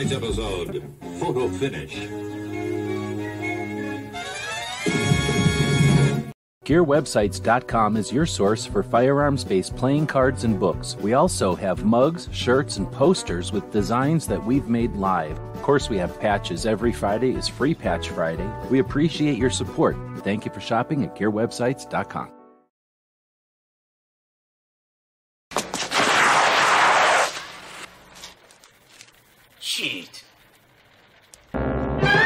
Tonight's episode, Photo Finish. GearWebsites.com is your source for firearms-based playing cards and books. We also have mugs, shirts, and posters with designs that we've made live. Of course, we have patches. Every Friday is Free Patch Friday. We appreciate your support. Thank you for shopping at GearWebsites.com. Shit. Ninja?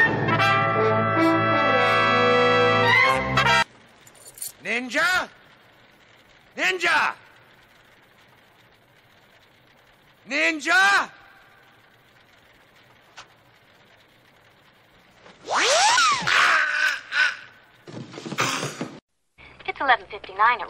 Ninja! Ninja! It's 11:59 at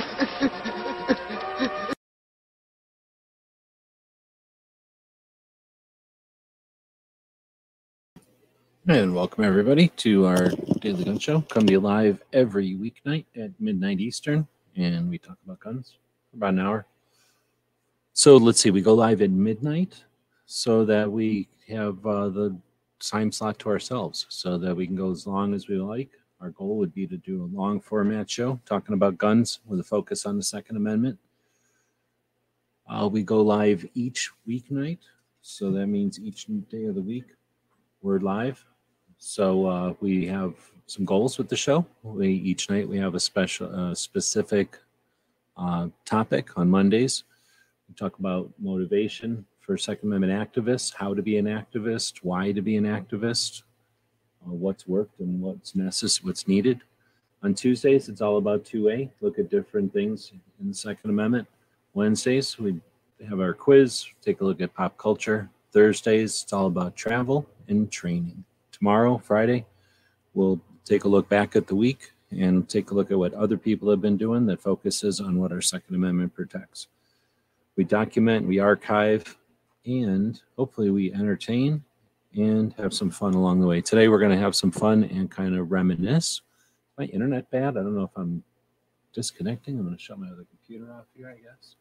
And welcome, everybody, to our Daily Gun Show. Come to you live every weeknight at midnight Eastern, and we talk about guns for about an hour. So let's see, we go live at midnight so that we have the time slot to ourselves so that we can go as long as we like. Our goal would be to do a long format show talking about guns with a focus on the Second Amendment. We go live each weeknight, so that means each day of the week we're live. So we have some goals with the show. Each night we have a special, specific topic. On Mondays, we talk about motivation for Second Amendment activists, how to be an activist, why to be an activist, what's worked and what's necessary, what's needed. On Tuesdays, it's all about 2A, look at different things in the Second Amendment. Wednesdays, we have our quiz, take a look at pop culture. Thursdays, it's all about travel and training. Tomorrow, Friday, we'll take a look back at the week and take a look at what other people have been doing that focuses on what our Second Amendment protects. We document, we archive, and hopefully we entertain and have some fun along the way. Today, we're going to have some fun and kind of reminisce. My internet bad? I don't know if I'm disconnecting. I'm going to shut my other computer off here, I guess.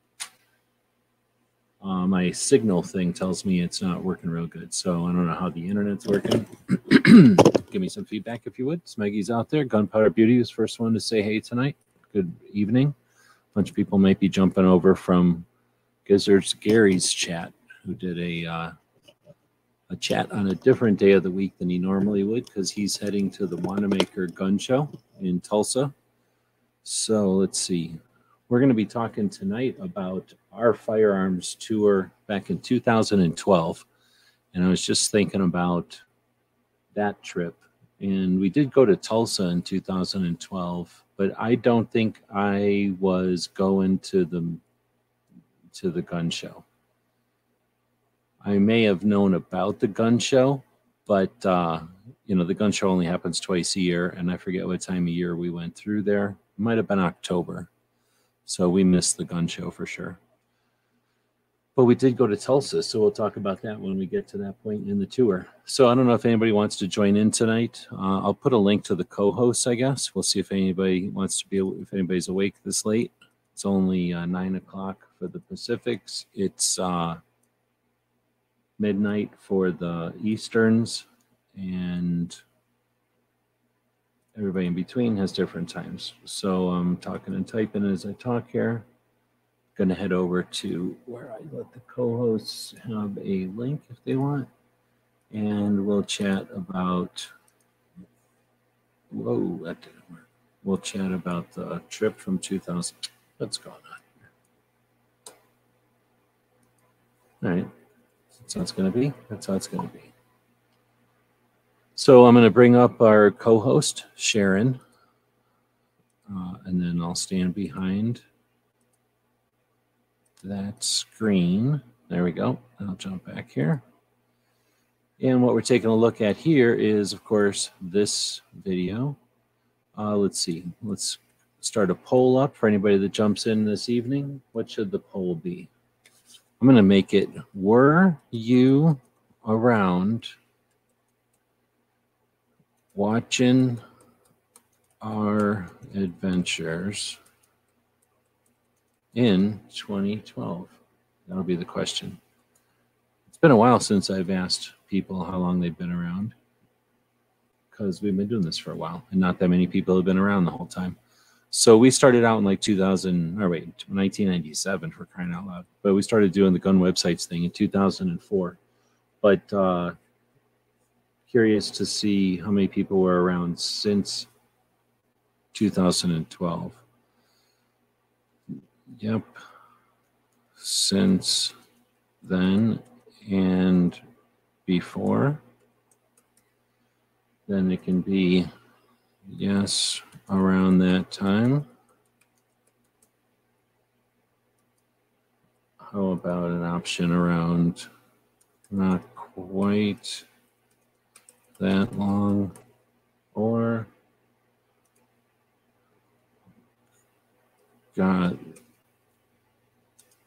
My signal thing tells me it's not working real good, so I don't know how the internet's working. Give me some feedback if you would. Smeggy's out there. Gunpowder Beauty was the first one to say hey tonight. Good evening. A bunch of people might be jumping over from Gizzards Gary's chat, who did a chat on a different day of the week than he normally would, because he's heading to the Wanamaker Gun Show in Tulsa. So let's see. We're going to be talking tonight about our firearms tour back in 2012. And I was just thinking about that trip. And we did go to Tulsa in 2012, but I don't think I was going to the gun show. I may have known about the gun show, but you know, the gun show only happens twice a year, and I forget what time of year we went through there. It might have been October. So we missed the gun show for sure. But we did go to Tulsa, so we'll talk about that when we get to that point in the tour. So I don't know if anybody wants to join in tonight. I'll put a link to the co-hosts, I guess. We'll see if anybody wants to if anybody's awake this late. It's only 9 o'clock for the Pacifics. It's midnight for the Easterns, and everybody in between has different times. So I'm talking and typing as I talk here. I'm going to head over to where I let the co-hosts have a link if they want. And we'll chat about, whoa, that didn't work. We'll chat about the trip from 2000. What's going on here? All right. That's how it's going to be. That's how it's going to be. So I'm going to bring up our co-host, Sharon, and then I'll stand behind that screen. There we go. I'll jump back here. And what we're taking a look at here is, of course, this video Let's see. Let's start a poll up for anybody that jumps in this evening. What should the poll be? I'm going to make it, were you around watching our adventures in 2012? That'll be the question. It's been a while since I've asked people how long they've been around, because we've been doing this for a while and not that many people have been around the whole time. So we started out in like 1997, for crying out loud. But we started doing the gun websites thing in 2004. But curious to see how many people were around since 2012. Yep, since then and before. Then it can be yes, around that time. How about an option around not quite that long, or got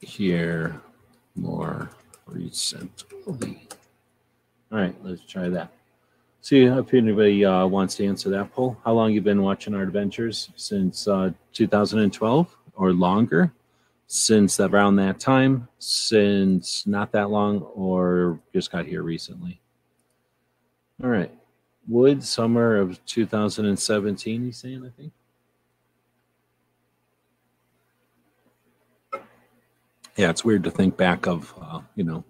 here more recently? All right, let's try that. See if anybody wants to answer that poll. How long you've been watching our adventures? Since 2012 or longer? Since around that time? Since not that long, or just got here recently? All right. Wood, summer of 2017, he's saying, I think. Yeah, it's weird to think back of, you know,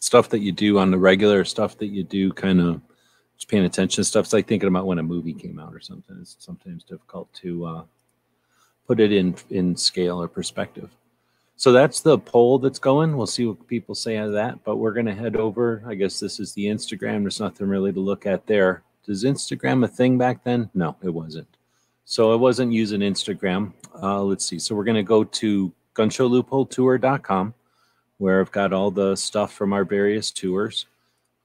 stuff that you do on the regular, stuff that you do kind of just paying attention to stuff. It's like thinking about when a movie came out or something. It's sometimes difficult to put it in scale or perspective. So that's the poll that's going. We'll see what people say out of that. But we're going to head over. I guess this is the Instagram. There's nothing really to look at there. Is Instagram a thing back then? No, it wasn't. So I wasn't using Instagram. Let's see. So we're going to go to gunshowloopholetour.com, where I've got all the stuff from our various tours.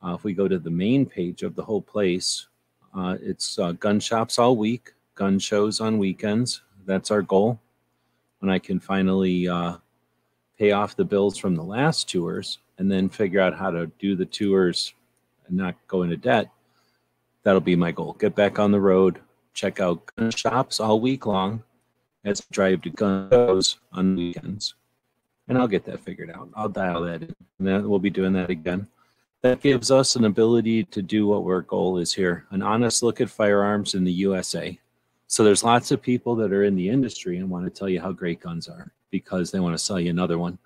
If we go to the main page of the whole place, it's gun shops all week, gun shows on weekends. That's our goal. When I can finally pay off the bills from the last tours and then figure out how to do the tours and not go into debt, that'll be my goal. Get back on the road, check out gun shops all week long as I drive to gun shows on weekends. And I'll get that figured out. I'll dial that in. And then we'll be doing that again. That gives us an ability to do what our goal is here, an honest look at firearms in the USA. So there's lots of people that are in the industry and want to tell you how great guns are because they want to sell you another one.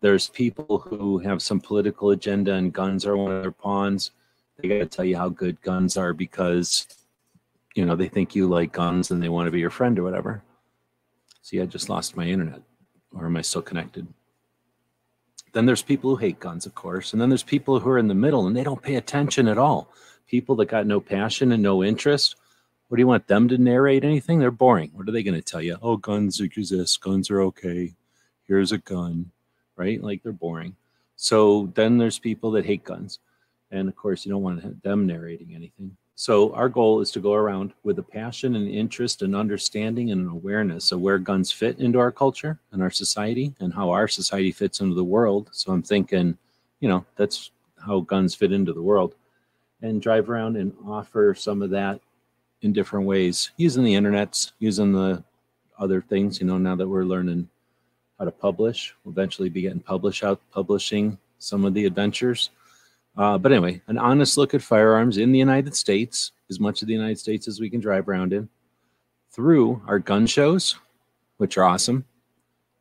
There's people who have some political agenda and guns are one of their pawns. They got to tell you how good guns are because, you know, they think you like guns and they want to be your friend or whatever. See, I just lost my internet. Or am I still connected? Then there's people who hate guns, of course. And then there's people who are in the middle and they don't pay attention at all. People that got no passion and no interest. What do you want them to narrate anything? They're boring. What are they going to tell you? Oh, guns exist. Guns are okay. Here's a gun, right? Like they're boring. So then there's people that hate guns. And of course, you don't want them narrating anything. So our goal is to go around with a passion and interest and understanding and an awareness of where guns fit into our culture and our society and how our society fits into the world. So I'm thinking, you know, that's how guns fit into the world, and drive around and offer some of that in different ways using the internets, using the other things, you know, now that we're learning how to publish, we'll eventually be getting publishing some of the adventures. But anyway, an honest look at firearms in the United States, as much of the United States as we can drive around in, through our gun shows, which are awesome,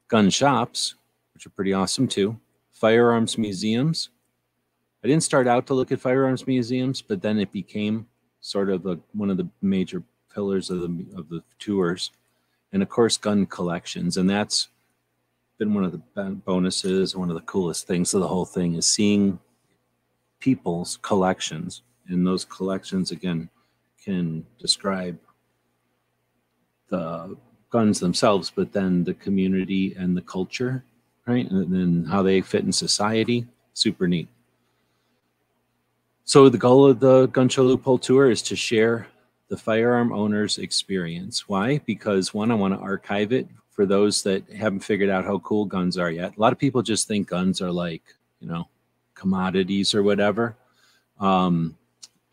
gun shops, which are pretty awesome too, firearms museums. I didn't start out to look at firearms museums, but then it became sort of one of the major pillars of the tours. And of course, gun collections, and that's been one of the bonuses, one of the coolest things of the whole thing is seeing people's collections, and those collections again can describe the guns themselves, but then the community and the culture, right? And then how they fit in society. Super neat. So the goal of the Gun Show Loophole Tour is to share the firearm owner's experience. Why? Because one, I want to archive it for those that haven't figured out how cool guns are yet. A lot of people just think guns are like, you know, commodities or whatever.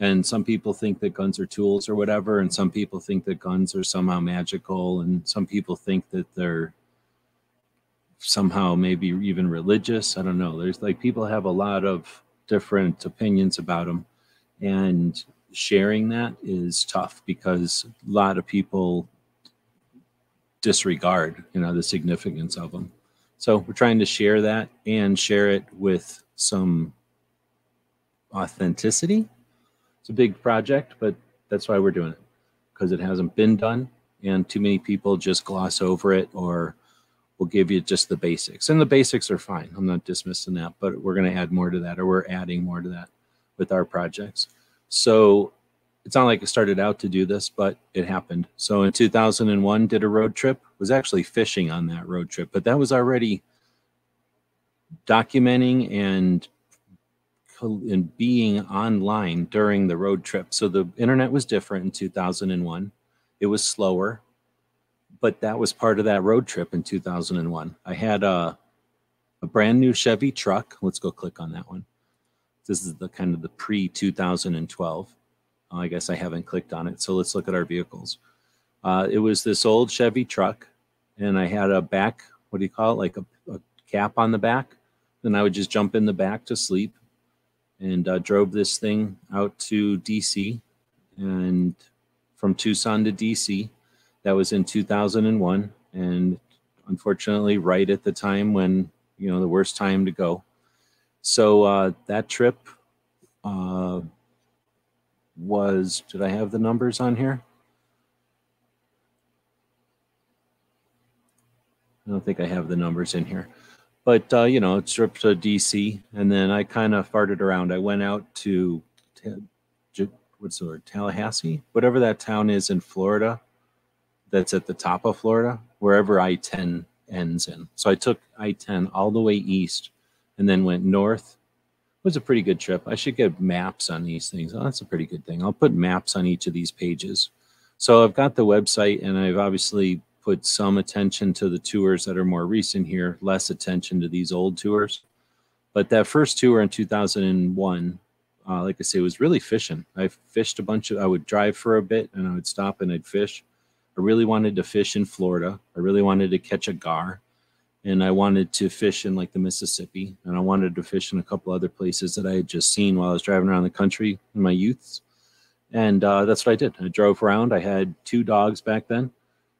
And some people think that guns are tools or whatever. And some people think that guns are somehow magical. And some people think that they're somehow maybe even religious. I don't know. There's like, people have a lot of different opinions about them. And sharing that is tough because a lot of people disregard, you know, the significance of them. So we're trying to share that and share it with some authenticity. It's a big project, but that's why we're doing it, because it hasn't been done and too many people just gloss over it or will give you just the basics. And the basics are fine. I'm not dismissing that, but we're going to add more to that, or we're adding more to that with our projects. So it's not like I started out to do this, but it happened. So in 2001, did a road trip, was actually fishing on that road trip, but that was already documenting and being online during the road trip. So the internet was different in 2001. It was slower, but that was part of that road trip in 2001. I had a brand new Chevy truck. Let's go click on that one. This is the kind of the pre-2012. I guess I haven't clicked on it. So let's look at our vehicles. It was this old Chevy truck, and I had a back, what do you call it? Like a cap on the back. Then I would just jump in the back to sleep, and drove this thing out to DC, and from Tucson to DC. That was in 2001. And unfortunately right at the time when, you know, the worst time to go. So that trip, did I have the numbers on here? I don't think I have the numbers in here, but you know, it's trip to DC, and then I kind of farted around. I went out to Tallahassee, whatever that town is in Florida, that's at the top of Florida, wherever I-10 ends in. So I took I-10 all the way east and then went north. It was a pretty good trip. I should get maps on these things. Oh, that's a pretty good thing. I'll put maps on each of these pages. So I've got the website, and I've obviously put some attention to the tours that are more recent here, less attention to these old tours. But that first tour in 2001, like I say, was really fishing. I fished a bunch of, I would drive for a bit and I would stop and I'd fish. I really wanted to fish in Florida. I really wanted to catch a gar. And I wanted to fish in like the Mississippi, and I wanted to fish in a couple other places that I had just seen while I was driving around the country in my youths. And that's what I did. I drove around. I had two dogs back then,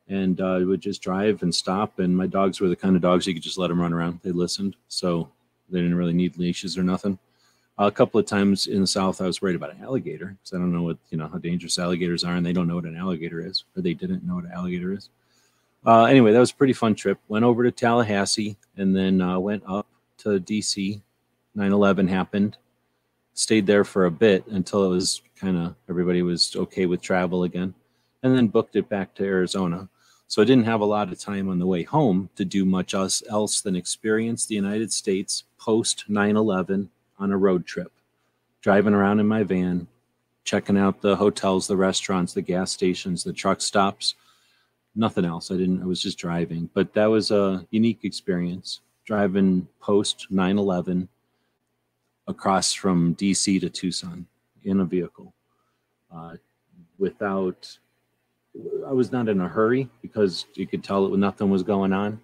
and I would just drive and stop. And my dogs were the kind of dogs you could just let them run around. They listened, so they didn't really need leashes or nothing. A couple of times in the South, I was worried about an alligator, because I don't know what, you know, how dangerous alligators are, and they don't know what an alligator is, or they didn't know what an alligator is. Anyway, that was a pretty fun trip. Went over to Tallahassee, and then went up to D.C. 9/11 happened. Stayed there for a bit until it was kind of, everybody was okay with travel again. And then booked it back to Arizona. So I didn't have a lot of time on the way home to do much else than experience the United States post 9/11 on a road trip. Driving around in my van, checking out the hotels, the restaurants, the gas stations, the truck stops. Nothing else. I was just driving, but that was a unique experience, driving post 9/11 across from DC to Tucson in a vehicle. I was not in a hurry because you could tell that nothing was going on,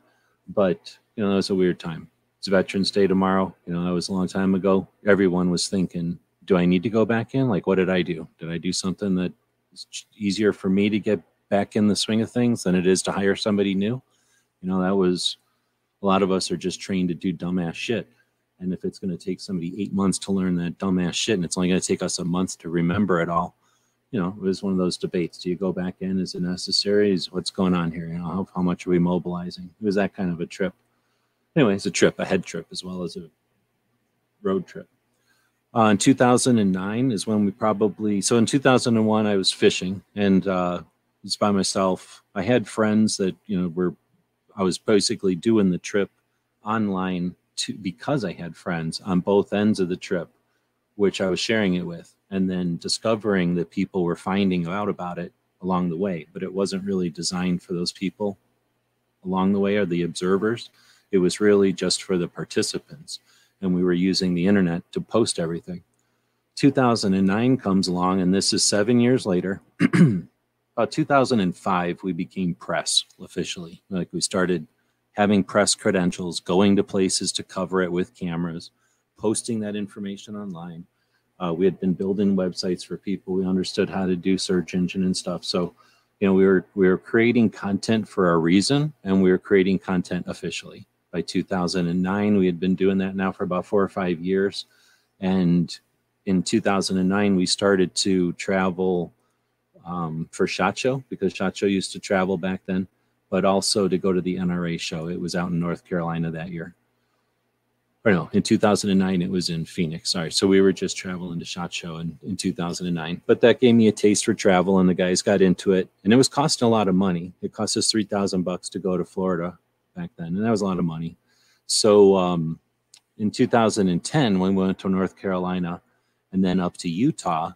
but you know, that was a weird time. It's Veterans Day tomorrow. You know, that was a long time ago. Everyone was thinking, do I need to go back in? Like, what did I do? Did I do something that is easier for me to get back in the swing of things than it is to hire somebody new? You know, that was, a lot of us are just trained to do dumbass shit. And if it's going to take somebody 8 months to learn that dumbass shit, and it's only going to take us a month to remember it all, you know, it was one of those debates. Do you go back in? Is it necessary? Is what's going on here? You know, how much are we mobilizing? It was that kind of a trip. Anyway, it's a trip, a head trip as well as a road trip. In 2009 is when we probably, so in 2001, I was fishing, and, it's by myself. I had friends that, you know, I was basically doing the trip online because I had friends on both ends of the trip which I was sharing it with, and then discovering that people were finding out about it along the way, but it wasn't really designed for those people along the way or the observers. It was really just for the participants, and we were using the internet to post everything. 2009 comes along, and this is 7 years later. About 2005, we became press officially. Like, we started having press credentials, going to places to cover it with cameras, posting that information online. We had been building websites for people. We understood how to do search engine and stuff. So, you know, we were creating content for a reason, and we were creating content officially. By 2009, we had been doing that now for about 4 or 5 years. And in 2009, we started to travel for SHOT Show, because SHOT Show used to travel back then, but also to go to the NRA show. It was out in North Carolina that year. Or no, in 2009, it was in Phoenix, sorry. So we were just traveling to SHOT Show in 2009. But that gave me a taste for travel, and the guys got into it. And it was costing a lot of money. It cost us $3,000 to go to Florida back then, and that was a lot of money. So in 2010, when we went to North Carolina and then up to Utah,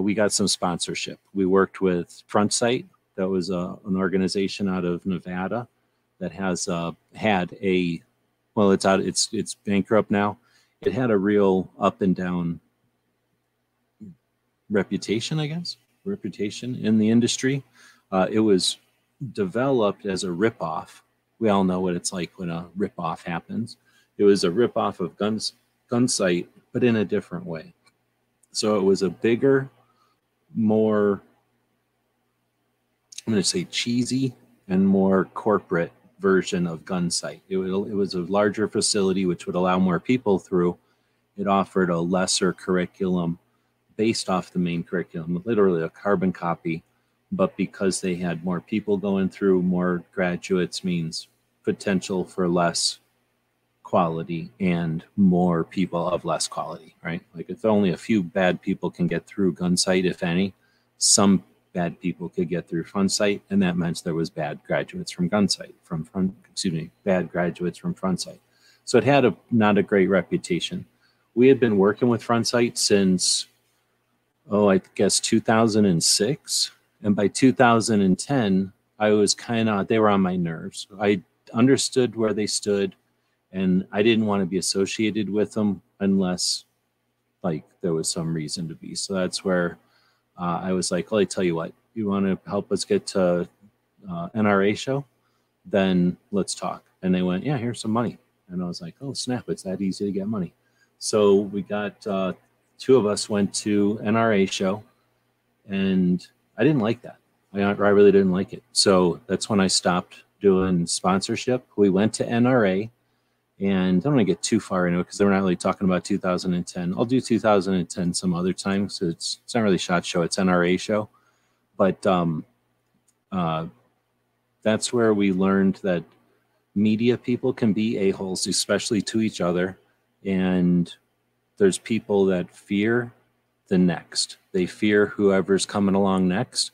we got some sponsorship. We worked with Front Sight. That was an organization out of Nevada that has had a... Well, it's bankrupt now. It had a real up and down reputation, I guess, in the industry. It was developed as a ripoff. We all know what it's like when a ripoff happens. It was a ripoff of Gunsite, but in a different way. So it was a bigger, more, I'm going to say, cheesy and more corporate version of Gunsite. It was a larger facility which would allow more people through. It offered a lesser curriculum based off the main curriculum, literally a carbon copy, but because they had more people going through, more graduates means potential for less quality and more people of less quality, right? Like, if only a few bad people can get through Gunsite, if any, some bad people could get through Front Sight, and that meant there was bad graduates from Gunsite, bad graduates from Front Sight. So it had not a great reputation. We had been working with Front Sight since, I guess 2006, and by 2010, I was they were on my nerves. I understood where they stood, and I didn't want to be associated with them unless, like, there was some reason to be. So that's where I was like, well, I tell you what, you want to help us get to NRA show? Then let's talk. And they went, yeah, here's some money. And I was like, oh, snap, it's that easy to get money. So we got, two of us went to NRA show, and I didn't like that. I really didn't like it. So that's when I stopped doing sponsorship. We went to NRA, and I don't want to get too far into it because they were not really talking about 2010. I'll do 2010 some other time, so it's not really SHOT Show, it's NRA show. But that's where we learned that media people can be a-holes, especially to each other. And there's people that fear the next. They fear whoever's coming along next.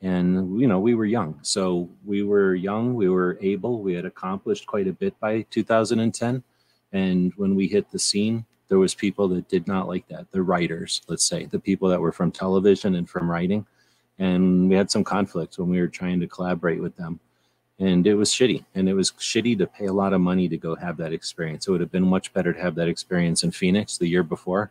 And, you know, we were young. So we were young, we were able, we had accomplished quite a bit by 2010. And when we hit the scene, there was people that did not like that. The writers, let's say, the people that were from television and from writing. And we had some conflicts when we were trying to collaborate with them. And it was shitty. And it was shitty to pay a lot of money to go have that experience. It would have been much better to have that experience in Phoenix the year before.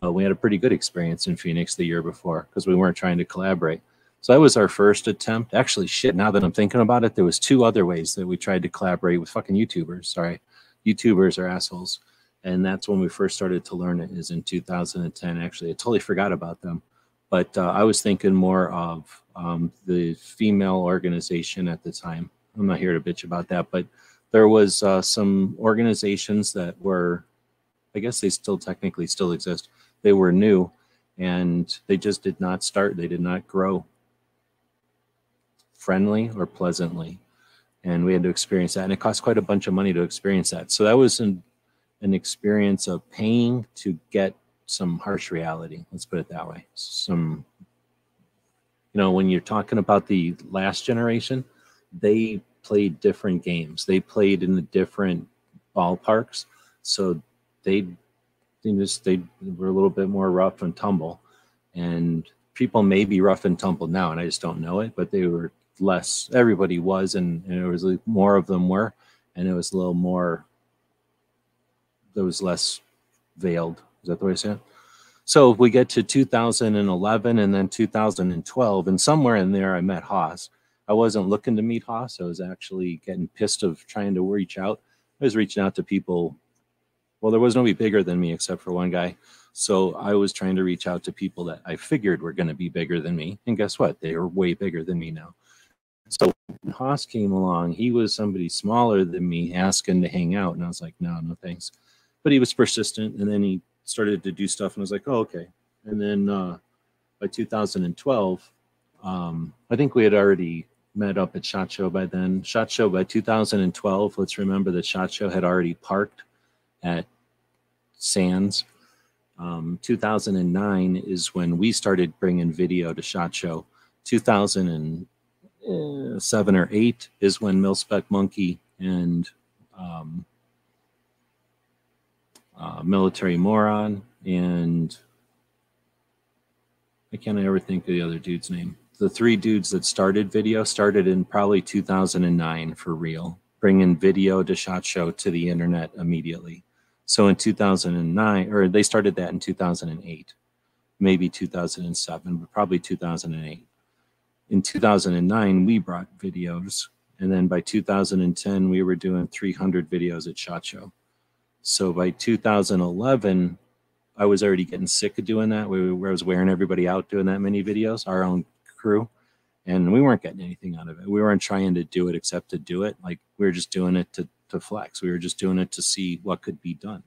We had a pretty good experience in Phoenix the year before because we weren't trying to collaborate. So that was our first attempt. Actually, shit, now that I'm thinking about it, there was two other ways that we tried to collaborate with fucking YouTubers. Sorry, YouTubers are assholes. And that's when we first started to learn it, is in 2010. Actually, I totally forgot about them. But I was thinking more of the female organization at the time. I'm not here to bitch about that, but there was some organizations that were, I guess they still technically still exist. They were new, and they just did not start. They did not grow friendly or pleasantly, and we had to experience that, and it cost quite a bunch of money to experience that. So that was an experience of paying to get some harsh reality, let's put it that way. Some, you know, when you're talking about the last generation, they played different games, they played in the different ballparks, so they they just, they were a little bit more rough and tumble, and people may be rough and tumble now, and I just don't know it, but they were less, everybody was, and it was like more of them were, and it was a little more, there was less veiled. Is that the way I say it? So we get to 2011 and then 2012, and somewhere in there I met Haas. I wasn't looking to meet Haas. I was actually getting pissed of trying to reach out. I was reaching out to people. Well, there was nobody bigger than me except for one guy. So I was trying to reach out to people that I figured were going to be bigger than me. And guess what? They are way bigger than me now. So when Haas came along, he was somebody smaller than me asking to hang out. And I was like, no, no thanks. But he was persistent. And then he started to do stuff. And I was like, oh, okay. And then by 2012, I think we had already met up at SHOT Show by then. SHOT Show by 2012, let's remember that SHOT Show had already parked at Sands. 2009 is when we started bringing video to SHOT Show. 2007 or 8 is when Milspec Monkey and Military Moron, and I can't ever think of the other dude's name. The three dudes that started video started in probably 2009 for real, bringing video to SHOT Show to the internet immediately. So in 2009, or they started that in 2008, maybe 2007, but probably 2008. In 2009, we brought videos. And then by 2010, we were doing 300 videos at SHOT Show. So by 2011, I was already getting sick of doing that. I was wearing everybody out doing that many videos, our own crew, and we weren't getting anything out of it. We weren't trying to do it except to do it. Like, we were just doing it to flex. We were just doing it to see what could be done.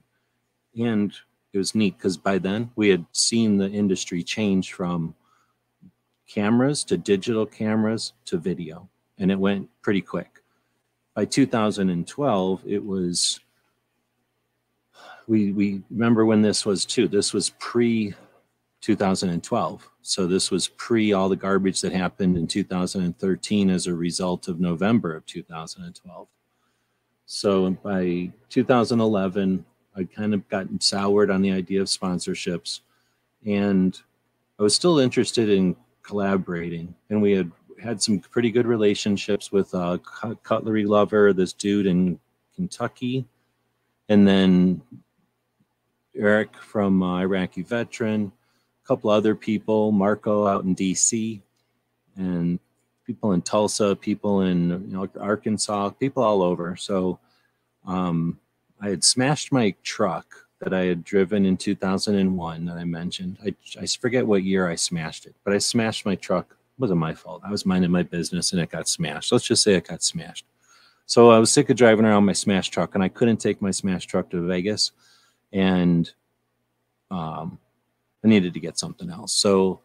And it was neat because by then we had seen the industry change from cameras to digital cameras to video, and it went pretty quick. By 2012, it was, we remember when this was too, this was pre 2012. So this was pre all the garbage that happened in 2013 as a result of November of 2012. So by 2011, I kind of gotten soured on the idea of sponsorships, and I was still interested in collaborating. And we had some pretty good relationships with Cutlery Lover, this dude in Kentucky, and then Eric from Iraqi Veteran, couple other people, Marco out in DC, and people in Tulsa, people in, you know, Arkansas, people all over. So I had smashed my truck that I had driven in 2001 that I mentioned. I forget what year I smashed it, but I smashed my truck. It wasn't my fault. I was minding my business and it got smashed. Let's just say it got smashed. So I was sick of driving around my smashed truck, and I couldn't take my smashed truck to Vegas, and I needed to get something else. So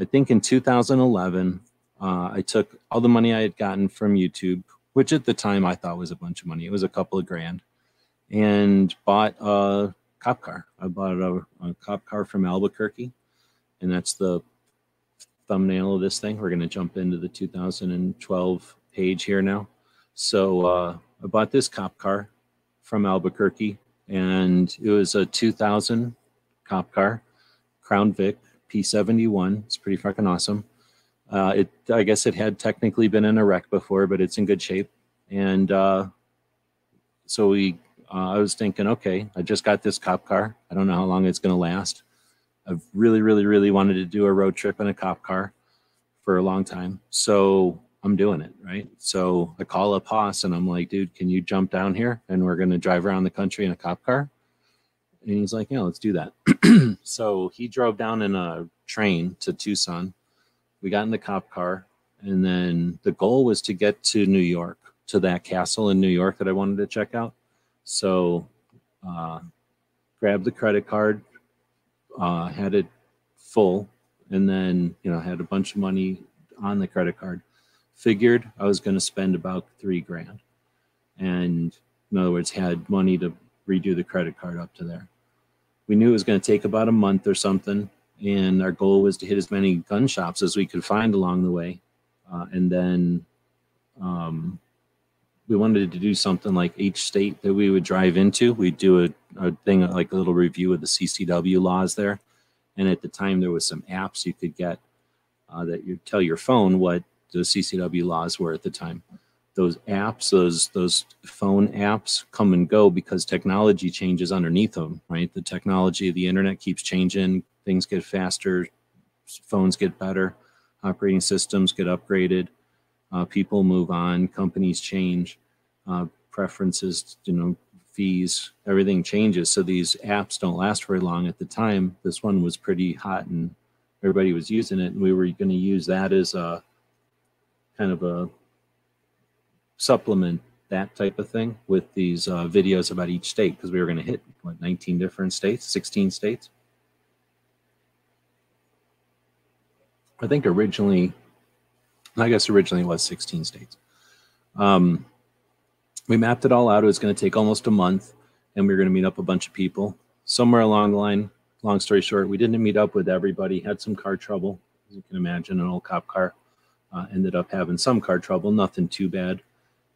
I think in 2011, I took all the money I had gotten from YouTube, which at the time I thought was a bunch of money. It was a couple of grand, and bought a cop car. I bought a cop car from Albuquerque, and that's the thumbnail of this thing. We're going to jump into the 2012 page here now. So I bought this cop car from Albuquerque, and it was a 2000 cop car. Crown Vic P71. It's pretty fucking awesome. I guess it had technically been in a wreck before, but it's in good shape. And so I was thinking, okay, I just got this cop car. I don't know how long it's going to last. I've really, really, really wanted to do a road trip in a cop car for a long time. So I'm doing it, right? So I call up Haas and I'm like, dude, can you jump down here? And we're going to drive around the country in a cop car. And he's like, yeah, let's do that. So he drove down in a train to Tucson. We got in the cop car. And then the goal was to get to New York, to that castle in New York that I wanted to check out. So grabbed the credit card, had it full, and then, you know, had a bunch of money on the credit card. Figured I was going to spend about $3,000. And in other words, had money to redo the credit card up to there. We knew it was going to take about a month or something, and our goal was to hit as many gun shops as we could find along the way, and then we wanted to do something like each state that we would drive into, we'd do a thing like a little review of the CCW laws there. And at the time there was some apps you could get that you tell your phone what the CCW laws were at the time. Those apps, those phone apps come and go because technology changes underneath them, right? The technology, the internet keeps changing, things get faster, phones get better, operating systems get upgraded, people move on, companies change, preferences, you know, fees, everything changes. So these apps don't last very long. At the time, this one was pretty hot and everybody was using it, and we were going to use that as a kind of a supplement, that type of thing, with these videos about each state, because we were going to hit what, 19 different states, 16 states. I think originally, I guess originally it was 16 states. We mapped it all out. It was going to take almost a month, and we were going to meet up a bunch of people. Somewhere along the line, long story short, we didn't meet up with everybody, had some car trouble. As you can imagine, an old cop car, ended up having some car trouble, nothing too bad.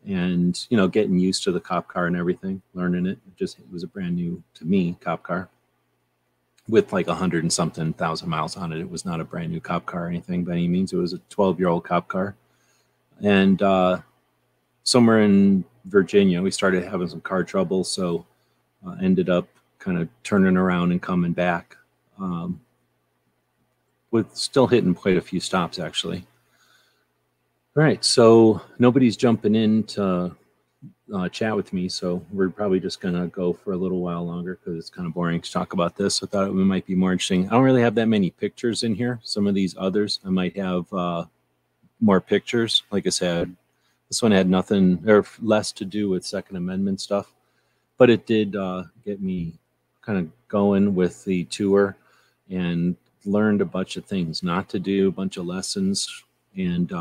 And, you know, getting used to the cop car and everything, learning it. It was a brand new, to me, cop car with like 100-something thousand miles on it. It was not a brand new cop car or anything by any means. It was a 12-year-old cop car. And somewhere in Virginia, we started having some car trouble. So ended up kind of turning around and coming back with still hitting quite a few stops, actually. All right, so nobody's jumping in to chat with me, so we're probably just going to go for a little while longer because it's kind of boring to talk about this. I thought it might be more interesting. I don't really have that many pictures in here. Some of these others, I might have more pictures. Like I said, this one had nothing or less to do with Second Amendment stuff, but it did get me kind of going with the tour and learned a bunch of things not to do, a bunch of lessons, and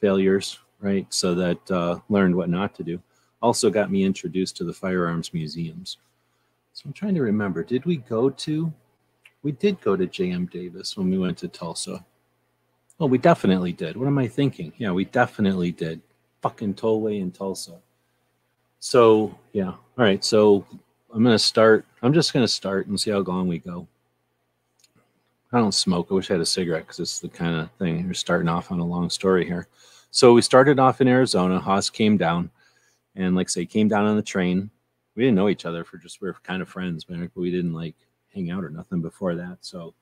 failures, right? So that learned what not to do. Also got me introduced to the firearms museums. So I'm trying to remember, did we go to, we did go to J.M. Davis when we went to Tulsa. Well, we definitely did. What am I thinking? Yeah, we definitely did. Fucking tollway in Tulsa. So yeah, all right. So I'm going to start, I'm just going to start and see how long we go. I don't smoke. I wish I had a cigarette because it's the kind of thing you're starting off on a long story here. So we started off in Arizona. Haas came down and, like I say, came down on the train. We didn't know each other, for just, we were kind of friends, but we didn't like hang out or nothing before that. So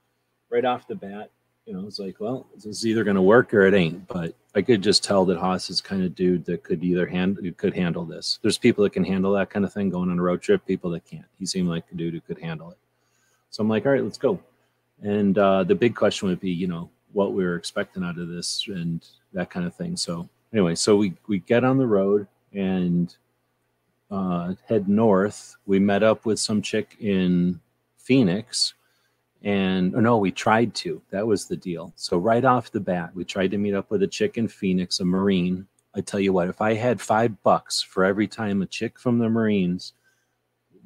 right off the bat, you know, it's like, well, this is either going to work or it ain't. But I could just tell that Haas is kind of dude that could either handle this. There's people that can handle that kind of thing going on a road trip, people that can't. He seemed like a dude who could handle it. So I'm like, all right, let's go. And the big question would be, you know, what we were expecting out of this and that kind of thing. So anyway, so we get on the road and head north. We met up with some chick in Phoenix, and or no, we tried to. That was the deal. So right off the bat, we tried to meet up with a chick in Phoenix, a Marine. I tell you what, if I had $5 for every time a chick from the Marines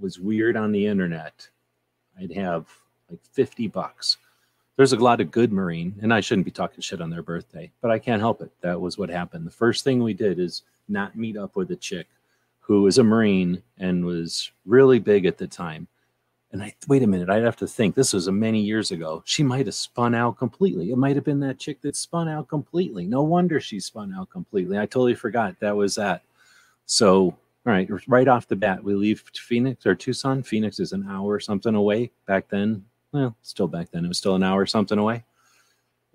was weird on the internet, I'd have like $50. There's a lot of good Marine, and I shouldn't be talking shit on their birthday, but I can't help it. That was what happened. The first thing we did is not meet up with a chick who was a Marine and was really big at the time. And I, wait a minute, I'd have to think. This was many years ago. She might have spun out completely. It might have been that chick that spun out completely. No wonder she spun out completely. I totally forgot that was that. So, all right, right off the bat, we leave Phoenix or Tucson. Phoenix is an hour or something away back then. Well, still back then, it was still an hour or something away.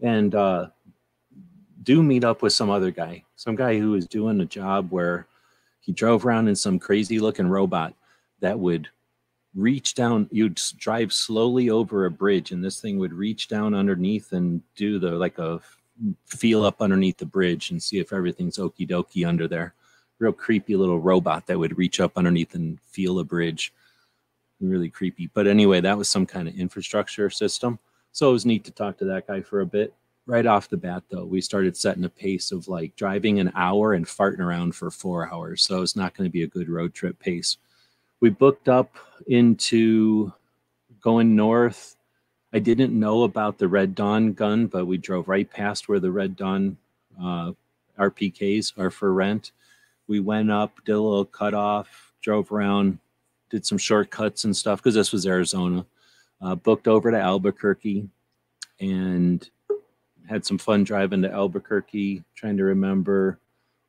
And do meet up with some other guy, some guy who was doing a job where he drove around in some crazy looking robot that would reach down. You'd drive slowly over a bridge and this thing would reach down underneath and do the like a feel up underneath the bridge and see if everything's okie dokie under there. Real creepy little robot that would reach up underneath and feel a bridge. Really creepy. But anyway, that was some kind of infrastructure system. So it was neat to talk to that guy for a bit. Right off the bat, though, we started setting a pace of like driving an hour and farting around for 4 hours. So it's not going to be a good road trip pace. We booked up into going north. I didn't know about the Red Dawn gun, but we drove right past where the Red Dawn RPKs are for rent. we went up, did a little cutoff, drove around, did some shortcuts and stuff because this was Arizona. Booked over to Albuquerque and had some fun driving to Albuquerque, trying to remember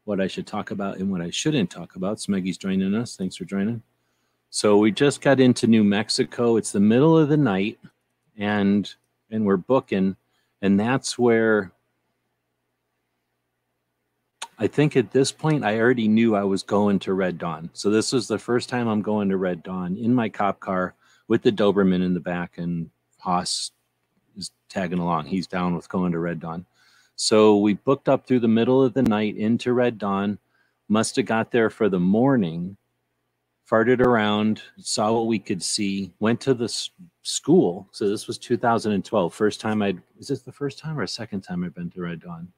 what I should talk about and what I shouldn't talk about. Smeggy's joining us. Thanks for joining. So we just got into New Mexico. It's the middle of the night, and we're booking, and that's where I think at this point I already knew I was going to Red Dawn. So this was the first time I'm going to Red Dawn in my cop car with the Doberman in the back, and Haas is tagging along. He's down with going to Red Dawn. So we booked up through the middle of the night into Red Dawn, must have got there for the morning, farted around, saw what we could see, went to the school. So this was 2012, first time I'd, is this the first time or second time I've been to Red Dawn?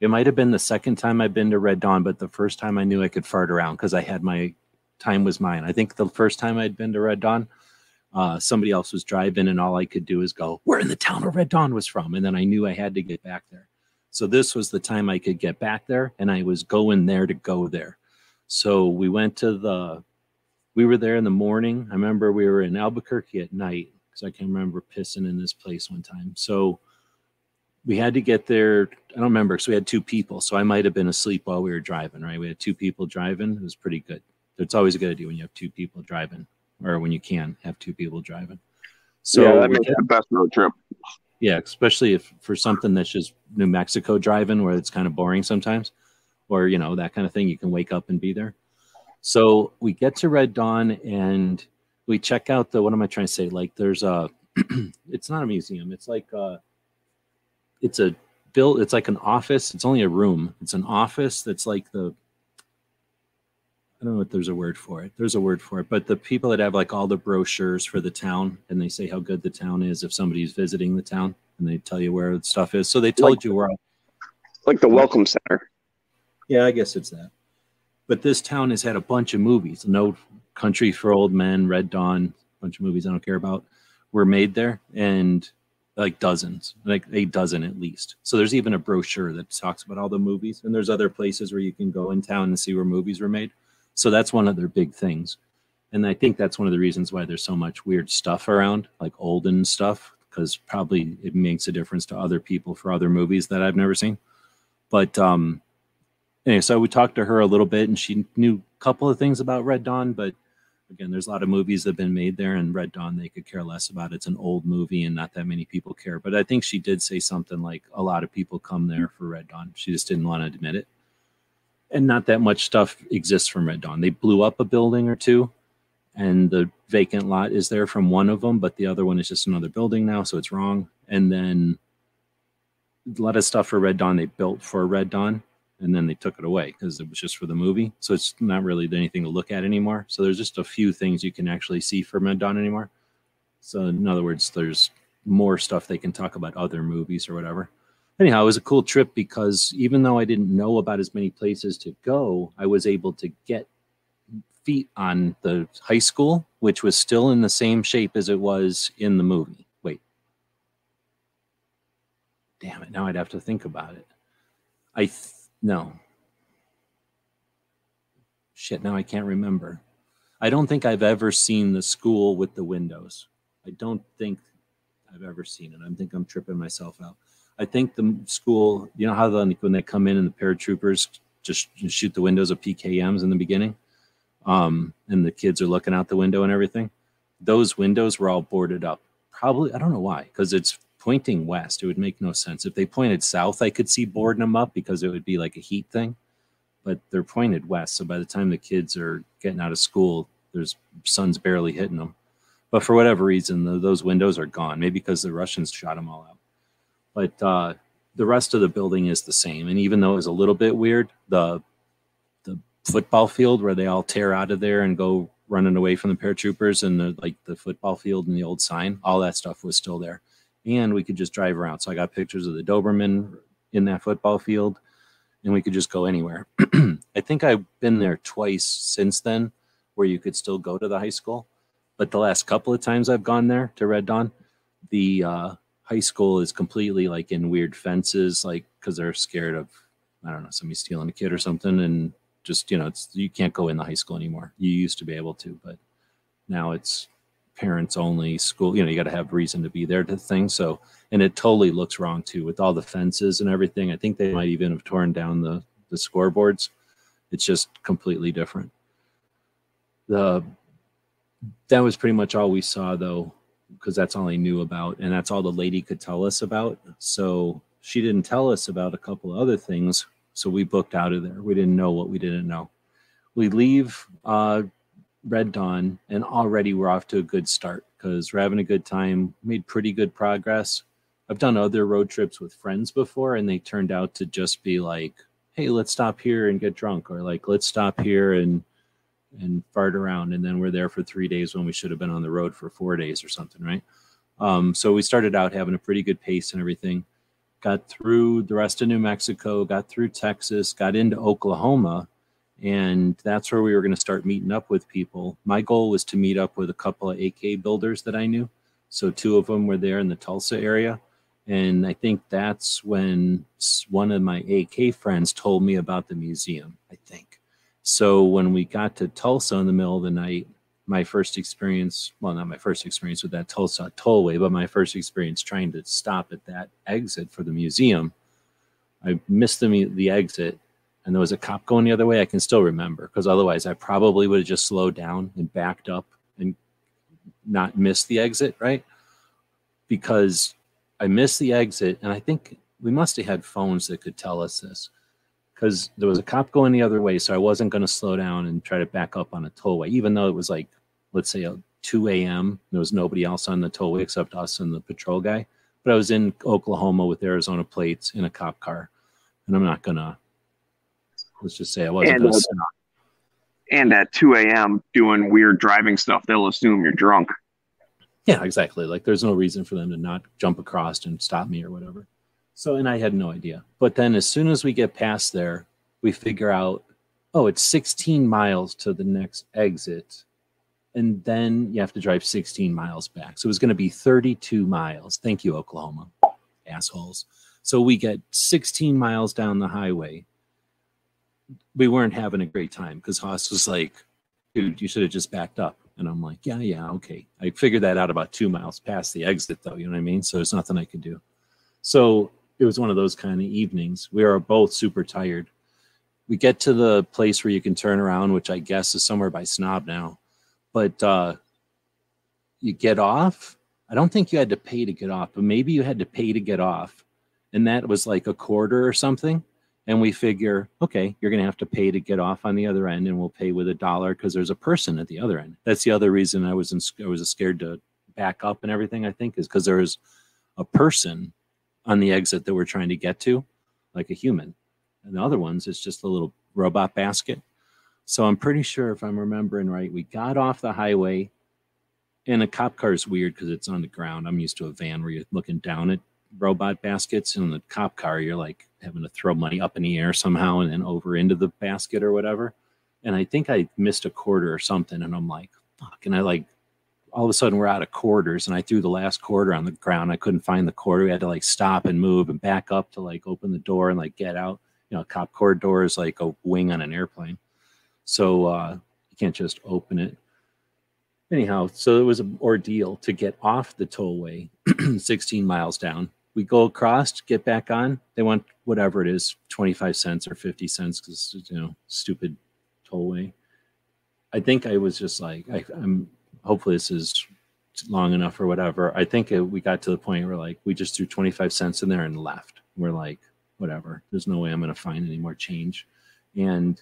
It might've been the second time I've been to Red Dawn, but the first time I knew I could fart around because I had my, time was mine. I think the first time I'd been to Red Dawn, somebody else was driving and all I could do is go, where in the town of Red Dawn was from? And then I knew I had to get back there. So this was the time I could get back there, and I was going there to go there. So we went to the, we were there in the morning. I remember we were in Albuquerque at night because I can remember pissing in this place one time. So we had to get there. I don't remember. So we had two people. So I might have been asleep while we were driving, right? We had two people driving. It was pretty good. It's always a good idea when you have two people driving, or when you can have two people driving. So yeah, that makes the best road trip. Yeah, especially if for something that's just New Mexico driving where it's kind of boring sometimes, or, you know, that kind of thing, you can wake up and be there. So we get to Red Dawn and we check out the, what am I trying to say? Like there's a, it's not a museum. It's like, it's a build, it's like an office. It's only a room. It's an office that's like the, I don't know if there's a word for it. There's a word for it. But the people that have like all the brochures for the town, and they say how good the town is if somebody's visiting the town, and they tell you where the stuff is. So they told like, you where. Like the Welcome Center. Yeah, I guess it's that. But this town has had a bunch of movies. No Country for Old Men, Red Dawn, a bunch of movies I don't care about were made there. And like dozens, like a dozen at least. So there's even a brochure that talks about all the movies. And there's other places where you can go in town and see where movies were made. So that's one of their big things. And I think that's one of the reasons why there's so much weird stuff around, like olden stuff, because probably it makes a difference to other people for other movies that I've never seen. But anyway, so we talked to her a little bit, and she knew a couple of things about Red Dawn. But again, there's a lot of movies that have been made there, and Red Dawn, they could care less about. It's an old movie, and not that many people care. But I think she did say something like, a lot of people come there for Red Dawn. She just didn't want to admit it. And not that much stuff exists from Red Dawn. They blew up a building or two, and the vacant lot is there from one of them, but the other one is just another building now, so it's wrong. And then a lot of stuff for Red Dawn, they built for Red Dawn, and then they took it away because it was just for the movie. So it's not really anything to look at anymore. So there's just a few things you can actually see from Red Dawn anymore. So in other words, there's more stuff they can talk about other movies or whatever. Anyhow, it was a cool trip because even though I didn't know about as many places to go, I was able to get feet on the high school, which was still in the same shape as it was in the movie. Wait. Damn it. Now I'd have to think about it. No. Shit, now I can't remember. I don't think I've ever seen the school with the windows. I don't think I've ever seen it. I think I'm tripping myself out. I think the school, you know how when they come in and the paratroopers just shoot the windows of PKMs in the beginning, and the kids are looking out the window and everything, those windows were all boarded up. Probably, I don't know why, because it's pointing west. It would make no sense. If they pointed south, I could see boarding them up because it would be like a heat thing, but they're pointed west. So by the time the kids are getting out of school, there's sun's barely hitting them. But for whatever reason, those windows are gone, maybe because the Russians shot them all out. But the rest of the building is the same. And even though it was a little bit weird, the football field where they all tear out of there and go running away from the paratroopers, and the football field and the old sign, all that stuff was still there. And we could just drive around. So I got pictures of the Doberman in that football field, and we could just go anywhere. I think I've been there twice since then where you could still go to the high school. But the last couple of times I've gone there to Red Dawn, the high school is completely like in weird fences, like because they're scared of, I don't know, somebody stealing a kid or something, and just, you know, it's, you can't go in the high school anymore. You used to be able to, but now it's parents only school, you know, you got to have reason to be there to thing. So, and it totally looks wrong too, with all the fences and everything. I think they might even have torn down the scoreboards. It's just completely different. That was pretty much all we saw though, because that's all I knew about. And that's all the lady could tell us about. So she didn't tell us about a couple of other things. So we booked out of there. We didn't know what we didn't know. We leave Red Dawn, and already we're off to a good start because we're having a good time, made pretty good progress. I've done other road trips with friends before, and they turned out to just be like, hey, let's stop here and get drunk, or like, let's stop here and fart around. And then we're there for 3 days when we should have been on the road for 4 days or something, right? So we started out having a pretty good pace and everything. Got through the rest of New Mexico, got through Texas, got into Oklahoma, and that's where we were going to start meeting up with people. My goal was to meet up with a couple of AK builders that I knew. So two of them were there in the Tulsa area. And I think that's when one of my AK friends told me about the museum, I think. So when we got to Tulsa in the middle of the night, my first experience, well, not my first experience with that Tulsa tollway, but my first experience trying to stop at that exit for the museum, I missed the exit, and there was a cop going the other way. I can still remember, because otherwise I probably would have just slowed down and backed up and not missed the exit, right? Because I missed the exit, and I think we must have had phones that could tell us this, because there was a cop going the other way, so I wasn't going to slow down and try to back up on a tollway, even though it was like, let's say, 2 a.m. There was nobody else on the tollway except us and the patrol guy. But I was in Oklahoma with Arizona plates in a cop car, and I'm not going to, let's just say I wasn't going to stop. And at 2 a.m. doing weird driving stuff, they'll assume you're drunk. Yeah, exactly. Like, there's no reason for them to not jump across and stop me or whatever. So, and I had no idea. But then as soon as we get past there, we figure out, oh, it's 16 miles to the next exit. And then you have to drive 16 miles back. So it was going to be 32 miles. Thank you, Oklahoma. Assholes. So we get 16 miles down the highway. We weren't having a great time because Haas was like, dude, you should have just backed up. And I'm like, yeah, okay. I figured that out about 2 miles past the exit, though. You know what I mean? So there's nothing I could do. So it was one of those kind of evenings. We are both super tired. We get to the place where you can turn around, which I guess is somewhere by Snob now. But you get off. I don't think you had to pay to get off, but maybe you had to pay to get off. And that was like a quarter or something. And we figure, okay, you're going to have to pay to get off on the other end, and we'll pay with $1 because there's a person at the other end. That's the other reason I was scared to back up and everything, I think, is because there was a person on the exit that we're trying to get to, like a human. And the other ones, it's just a little robot basket. So I'm pretty sure, if I'm remembering right, we got off the highway, and a cop car is weird because it's on the ground. I'm used to a van where you're looking down at robot baskets, and in the cop car, you're like having to throw money up in the air somehow and then over into the basket or whatever. And I think I missed a quarter or something, and I'm like, fuck. And I like, all of a sudden we're out of quarters, and I threw the last quarter on the ground. I couldn't find the quarter. We had to like stop and move and back up to like open the door and like get out. You know, a cop car door is like a wing on an airplane. So you can't just open it. Anyhow, so it was an ordeal to get off the tollway 16 miles down. We go across, get back on. They want whatever it is, 25 cents or 50 cents because, you know, stupid tollway. I think I was just like, I'm hopefully this is long enough or whatever. I think we got to the point where like we just threw 25 cents in there and left. We're like, whatever. There's no way I'm going to find any more change. And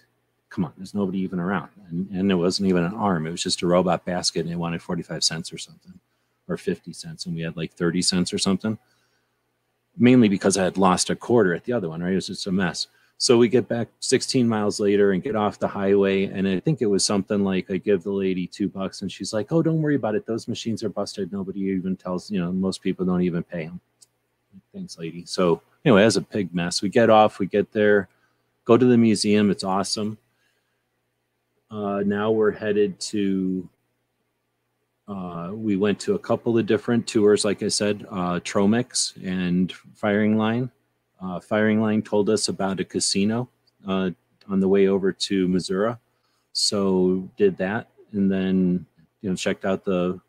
come on, there's nobody even around. And there wasn't even an arm. It was just a robot basket, and they wanted 45 cents or something, or 50 cents. And we had like 30 cents or something, mainly because I had lost a quarter at the other one, right? It was just a mess. So we get back 16 miles later and get off the highway. And I think it was something like, I give the lady $2, and she's like, oh, don't worry about it. Those machines are busted. Nobody even tells, you know, most people don't even pay them. Thanks, lady. So anyway, it was a big mess. We get off, we get there, go to the museum. It's awesome. Now we're headed to, we went to a couple of different tours, like I said, Tromix and Firing Line. Firing Line told us about a casino on the way over to Missouri. So did that, and then, you know, checked out the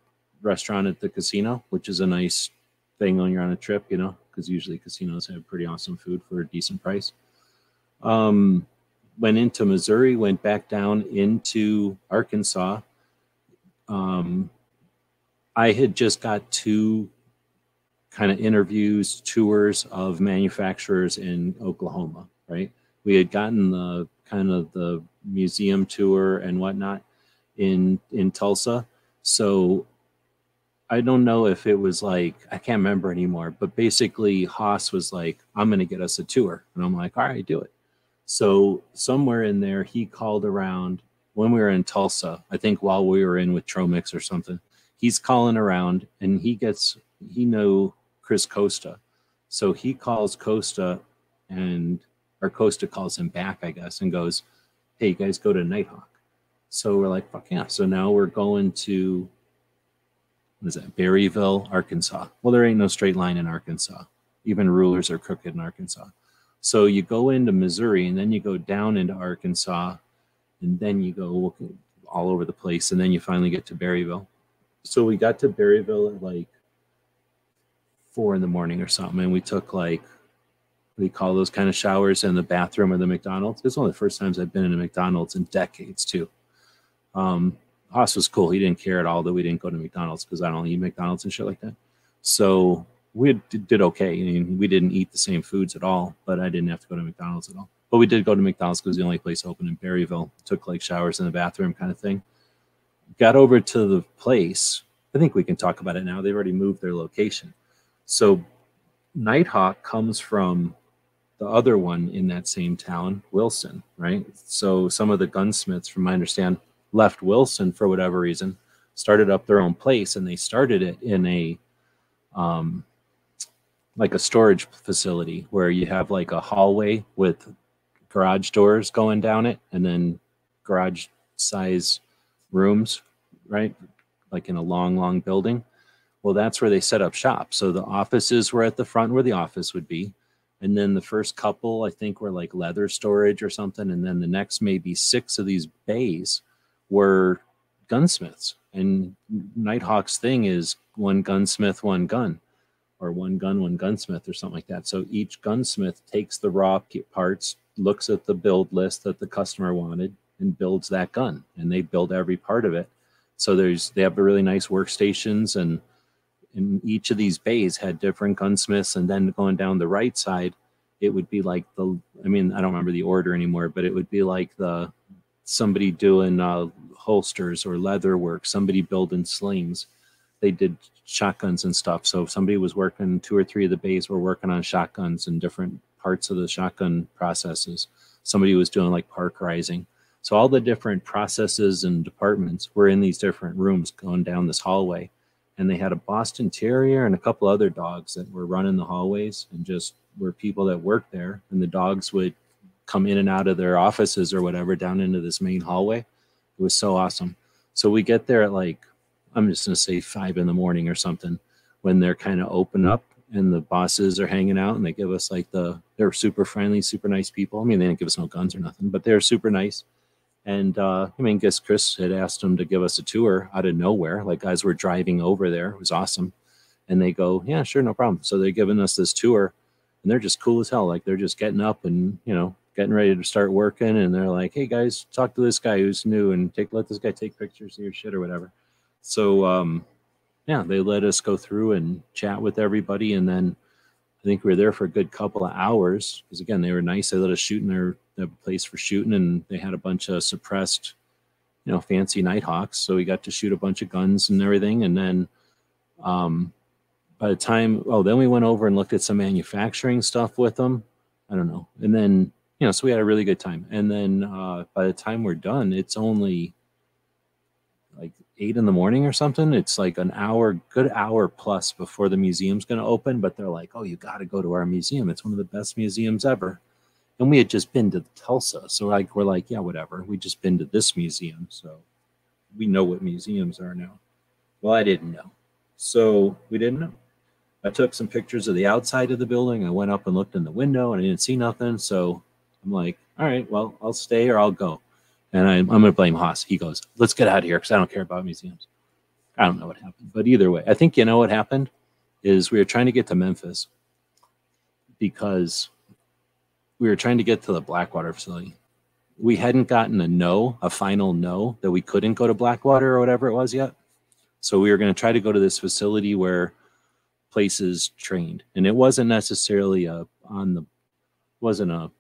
restaurant at the casino, which is a nice thing when you're on a trip, you know, because usually casinos have pretty awesome food for a decent price. Went into Missouri, went back down into Arkansas. I had just got two kind of interviews, tours of manufacturers in Oklahoma, right? We had gotten the kind of the museum tour and whatnot in Tulsa. So I don't know if it was like, I can't remember anymore, but basically Haas was like, I'm going to get us a tour. And I'm like, all right, do it. So somewhere in there, he called around when we were in Tulsa, I think while we were in with Tromix or something, he's calling around and he knew Chris Costa. So he calls Costa or Costa calls him back, I guess, and goes, hey, you guys go to Nighthawk. So we're like, fuck yeah. So now we're going to, what is that? Berryville, Arkansas. Well, there ain't no straight line in Arkansas. Even rulers are crooked in Arkansas. So you go into Missouri and then you go down into Arkansas and then you go all over the place and then you finally get to Berryville. So we got to Berryville at like 4 in the morning or something, and we took like, we call those kind of showers in the bathroom of the McDonald's. It's one of the first times I've been in a McDonald's in decades too. Haas was cool. He didn't care at all that we didn't go to McDonald's because I don't eat McDonald's and shit like that. So we did okay. I mean, we didn't eat the same foods at all, but I didn't have to go to McDonald's at all. But we did go to McDonald's because it was the only place open in Berryville. Took like showers in the bathroom kind of thing. Got over to the place. I think we can talk about it now. They've already moved their location. So Nighthawk comes from the other one in that same town, Wilson, right? So some of the gunsmiths, from my understand, left Wilson for whatever reason, started up their own place, and they started it in a like a storage facility where you have like a hallway with garage doors going down it and then garage size rooms, right? Like in a long, long building. Well, that's where they set up shop. So the offices were at the front where the office would be. And then the first couple, I think, were like leather storage or something. And then the next maybe 6 of these bays were gunsmiths. And Nighthawk's thing is one gunsmith, one gun, or one gun, one gunsmith, or something like that. So each gunsmith takes the raw parts, looks at the build list that the customer wanted, and builds that gun. And they build every part of it. So they have really nice workstations, and in each of these bays had different gunsmiths. And then going down the right side, it would be like the, I mean, I don't remember the order anymore, but it would be like the, somebody doing holsters or leather work, somebody building slings. They did shotguns and stuff. So if somebody was working, 2 or 3 of the bays were working on shotguns and different parts of the shotgun processes. Somebody was doing like parkerizing. So all the different processes and departments were in these different rooms going down this hallway. And they had a Boston Terrier and a couple other dogs that were running the hallways and just were people that worked there. And the dogs would come in and out of their offices or whatever down into this main hallway. It was so awesome. So we get there at like, I'm just going to say 5 in the morning or something, when they're kind of open up and the bosses are hanging out, and they give us like they're super friendly, super nice people. I mean, they didn't give us no guns or nothing, but they're super nice. And I mean, I guess Chris had asked him to give us a tour out of nowhere, like as we're driving over there. It was awesome. And they go, yeah, sure, no problem. So they're giving us this tour, and they're just cool as hell. Like they're just getting up and, you know, getting ready to start working. And they're like, hey guys, talk to this guy who's new and let this guy take pictures of your shit or whatever. So, yeah, they let us go through and chat with everybody. And then I think we were there for a good couple of hours because, again, they were nice. They let us shoot in their place for shooting, and they had a bunch of suppressed, you know, fancy Nighthawks. So we got to shoot a bunch of guns and everything. And then by the time, oh, then we went over and looked at some manufacturing stuff with them. I don't know. And then, you know, so we had a really good time. And then by the time we're done, it's only like 8 in the morning or something. It's like an hour, good hour plus before the museum's going to open. But they're like, oh, you got to go to our museum. It's one of the best museums ever. And we had just been to Tulsa. So like, we're like, yeah, whatever. We just been to this museum. So we know what museums are now. Well, I didn't know. So we didn't know. I took some pictures of the outside of the building. I went up and looked in the window, and I didn't see nothing. So I'm like, all right, well, I'll stay or I'll go. And I'm going to blame Haas. He goes, let's get out of here because I don't care about museums. I don't know what happened. But either way, I think you know what happened is we were trying to get to Memphis because we were trying to get to the Blackwater facility. We hadn't gotten a no, a final no, that we couldn't go to Blackwater or whatever it was yet. So we were going to try to go to this facility where places trained. And it wasn't necessarily a wasn't a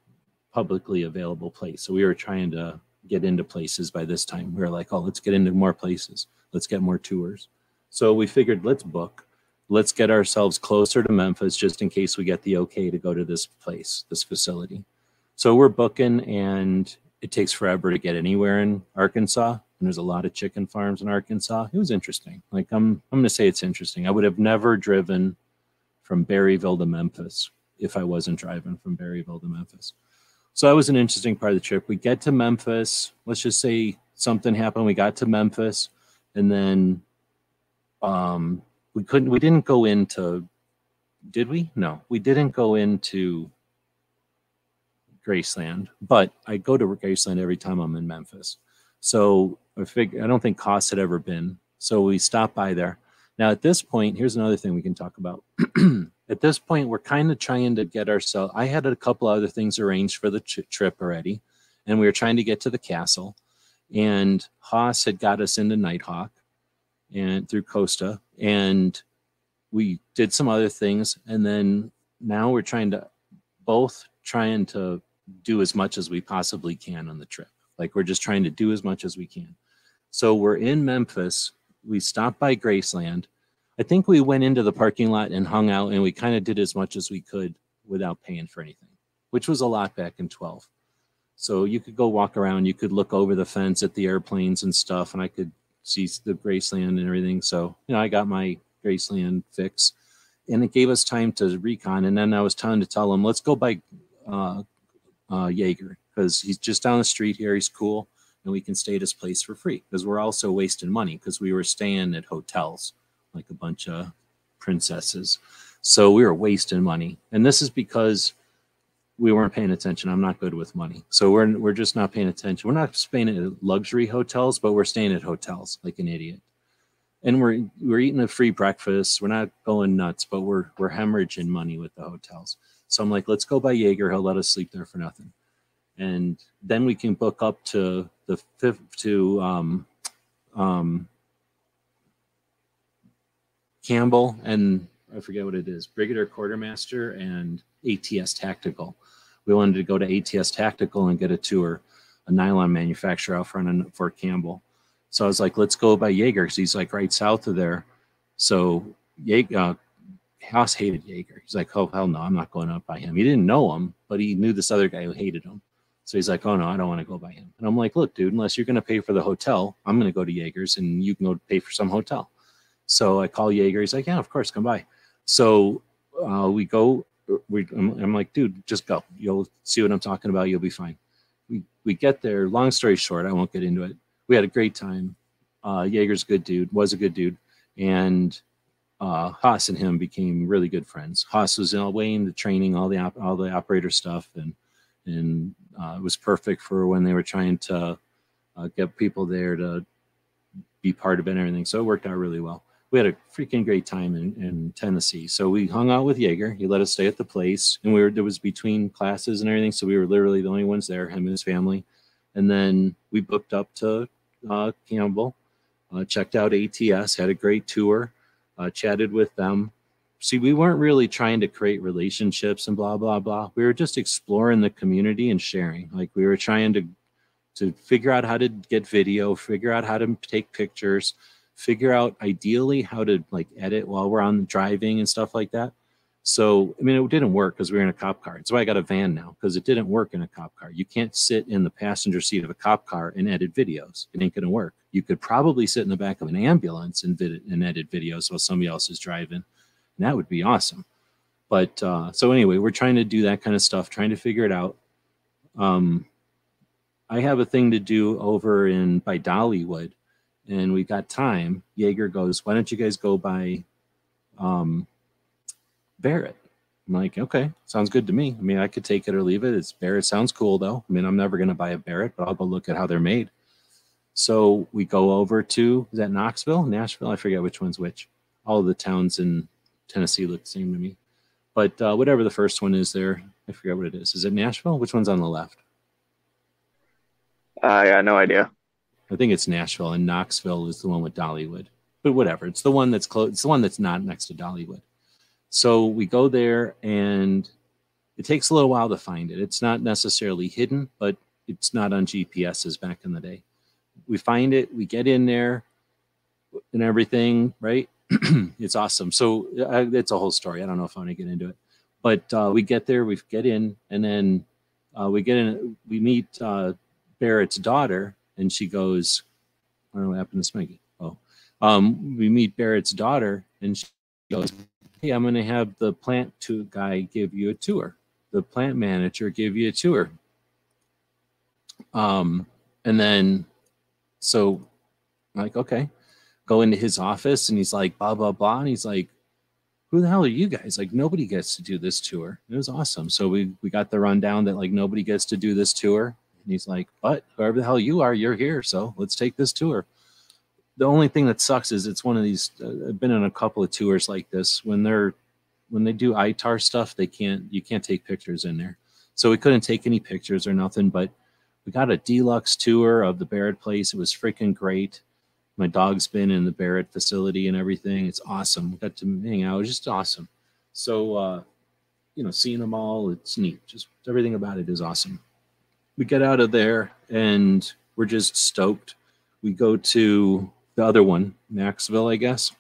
publicly available place. So we were trying to get into places by this time. We were like, oh, let's get into more places. Let's get more tours. So we figured, let's book. Let's get ourselves closer to Memphis just in case we get the okay to go to this place, this facility. So we're booking, and it takes forever to get anywhere in Arkansas. And there's a lot of chicken farms in Arkansas. It was interesting. Like, I'm going to say it's interesting. I would have never driven from Berryville to Memphis if I wasn't driving from Berryville to Memphis. So that was an interesting part of the trip. We get to Memphis. Let's just say something happened. We got to Memphis, and then we didn't go into, did we? No, we didn't go into Graceland, but I go to Graceland every time I'm in Memphis. So I don't think Cost had ever been. So we stopped by there. Now at this point, here's another thing we can talk about. At this point, we're kind of trying to get ourselves. I had a couple other things arranged for the trip already, and we were trying to get to the castle. And Haas had got us into Nighthawk, and through Costa, and we did some other things. And then now we're trying to do as much as we possibly can on the trip. Like, we're just trying to do as much as we can. So we're in Memphis. We stopped by Graceland. I think we went into the parking lot and hung out, and we kind of did as much as we could without paying for anything, which was a lot back in 12. So you could go walk around. You could look over the fence at the airplanes and stuff, and I could see the Graceland and everything. So, you know, I got my Graceland fix, and it gave us time to recon. And then I was trying to tell him, let's go by Yeager, because he's just down the street here. He's cool, and we can stay at his place for free, because we're also wasting money because we were staying at hotels like a bunch of princesses. So we were wasting money. And this is because we weren't paying attention. I'm not good with money. So we're just not paying attention. We're not staying at luxury hotels, but we're staying at hotels like an idiot. And we're eating a free breakfast. We're not going nuts, but we're hemorrhaging money with the hotels. So I'm like, let's go by Yeager. He'll let us sleep there for nothing. And then we can book up to the Campbell, and I forget what it is, Brigadier Quartermaster and ATS Tactical. We wanted to go to ATS Tactical and get a tour, a nylon manufacturer out front in Fort Campbell. So I was like, let's go by Yeager, because he's like right south of there. So Haas hated Yeager. He's like, oh, hell no, I'm not going up by him. He didn't know him, but he knew this other guy who hated him. So he's like, oh no, I don't want to go by him. And I'm like, look, dude, unless you're going to pay for the hotel, I'm going to go to Yeager's, and you can go pay for some hotel. So I call Yeager. He's like, yeah, of course, come by. So we go. I'm like, dude, just go. You'll see what I'm talking about. You'll be fine. We get there. Long story short, I won't get into it. We had a great time. Yeager's a good dude, was a good dude. And Haas and him became really good friends. Haas was away in the training, all the operator stuff. And it was perfect for when they were trying to get people there to be part of it and everything. So it worked out really well. We had a freaking great time in Tennessee. So we hung out with Yeager. He let us stay at the place, and there was between classes and everything. So we were literally the only ones there, him and his family. And then we booked up to Campbell, checked out ATS, had a great tour, chatted with them. See, we weren't really trying to create relationships and blah, blah, blah. We were just exploring the community and sharing. Like, we were trying to figure out how to get video, figure out how to take pictures, figure out ideally how to like edit while we're on driving and stuff like that. So, I mean, it didn't work because we were in a cop car. That's why I got a van now, because it didn't work in a cop car. You can't sit in the passenger seat of a cop car and edit videos. It ain't going to work. You could probably sit in the back of an ambulance and edit videos while somebody else is driving. And that would be awesome. But so anyway, we're trying to do that kind of stuff, trying to figure it out. I have a thing to do over by Dollywood, and we've got time. Yeager goes, why don't you guys go by Barrett? I'm like, okay, sounds good to me. I mean, I could take it or leave it. It's Barrett. Sounds cool, though. I mean, I'm never going to buy a Barrett, but I'll go look at how they're made. So we go over to, is that Knoxville, Nashville? I forget which one's which. All of the towns in Tennessee look the same to me. But whatever the first one is there, I forget what it is. Is it Nashville? Which one's on the left? I got no idea. I think it's Nashville, and Knoxville is the one with Dollywood. But whatever, it's the one that's close. It's the one that's not next to Dollywood. So we go there, and it takes a little while to find it. It's not necessarily hidden, but it's not on GPSs back in the day. We find it, we get in there, and everything, right? It's awesome. So it's a whole story. I don't know if I want to get into it, but we get there, we get in, and then we meet Barrett's daughter, and she goes, I don't know what happened to Smeggy. Oh, we meet Barrett's daughter, and she goes, hey, I'm going to have the plant guy give you a tour. The plant manager give you a tour. And then, so I'm like, okay, go into his office, and he's like, blah, blah, blah. And he's like, who the hell are you guys? Like, nobody gets to do this tour. It was awesome. So we got the rundown that like, nobody gets to do this tour. And he's like, but whoever the hell you are, you're here. So let's take this tour. The only thing that sucks is it's one of these, I've been on a couple of tours like this. When they do ITAR stuff, you can't take pictures in there. So we couldn't take any pictures or nothing, but we got a deluxe tour of the Barrett place. It was freaking great. My dog's been in the Barrett facility and everything. It's awesome. We got to hang out. It was just awesome. So, you know, seeing them all, it's neat. Just everything about it is awesome. We get out of there and we're just stoked. We go to the other one, Knoxville, I guess,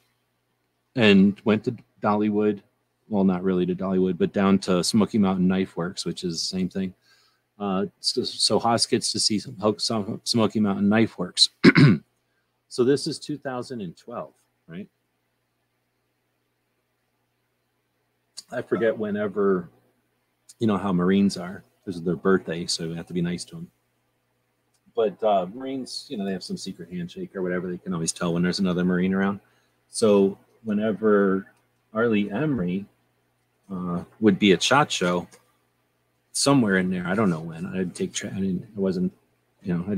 and went to Dollywood. Well, not really to Dollywood, but down to Smoky Mountain Knife Works, which is the same thing. So Haas gets to see some Smoky Mountain Knife Works. So this is 2012, right? I forget whenever, you know, how Marines are. This is their birthday, so we have to be nice to them. But Marines, you know, they have some secret handshake or whatever. They can always tell when there's another Marine around. So whenever Arlie Emery would be at SHOT Show, somewhere in there, I don't know when. I didn't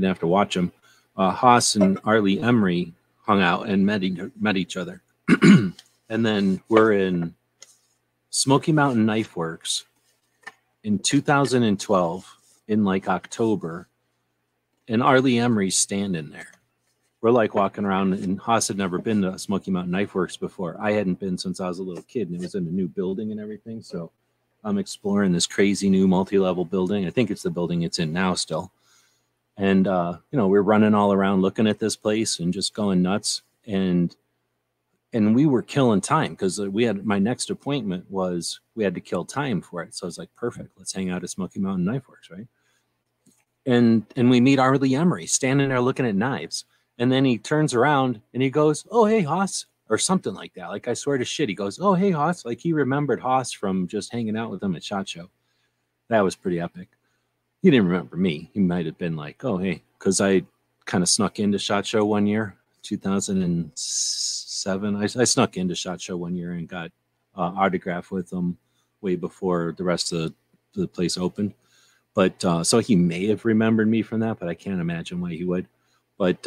have to watch him. Haas and Arlie Emery hung out and met each other. And then we're in Smoky Mountain Knife Works in 2012 in like October. And Arlie Emery's standing there. We're like walking around, and Haas had never been to Smoky Mountain Knife Works before. I hadn't been since I was a little kid, and it was in a new building and everything. So I'm exploring this crazy new multi-level building. I think it's the building it's in now still. And, you know, we're running all around looking at this place and just going nuts. And we were killing time because my next appointment was we had to kill time for it. So I was like, perfect. Let's hang out at Smoky Mountain Knife Works, right? And we meet Arlie Emery standing there looking at knives. And then he turns around and he goes, oh, hey, Haas, or something like that. Like, I swear to shit, he goes, oh, hey, Haas. Like, he remembered Haas from just hanging out with him at SHOT Show. That was pretty epic. He didn't remember me. He might have been like, oh, hey, because I kind of snuck into SHOT Show one year, 2007. I snuck into SHOT Show one year and got autographed with him way before the rest of the place opened. But so he may have remembered me from that, but I can't imagine why he would. But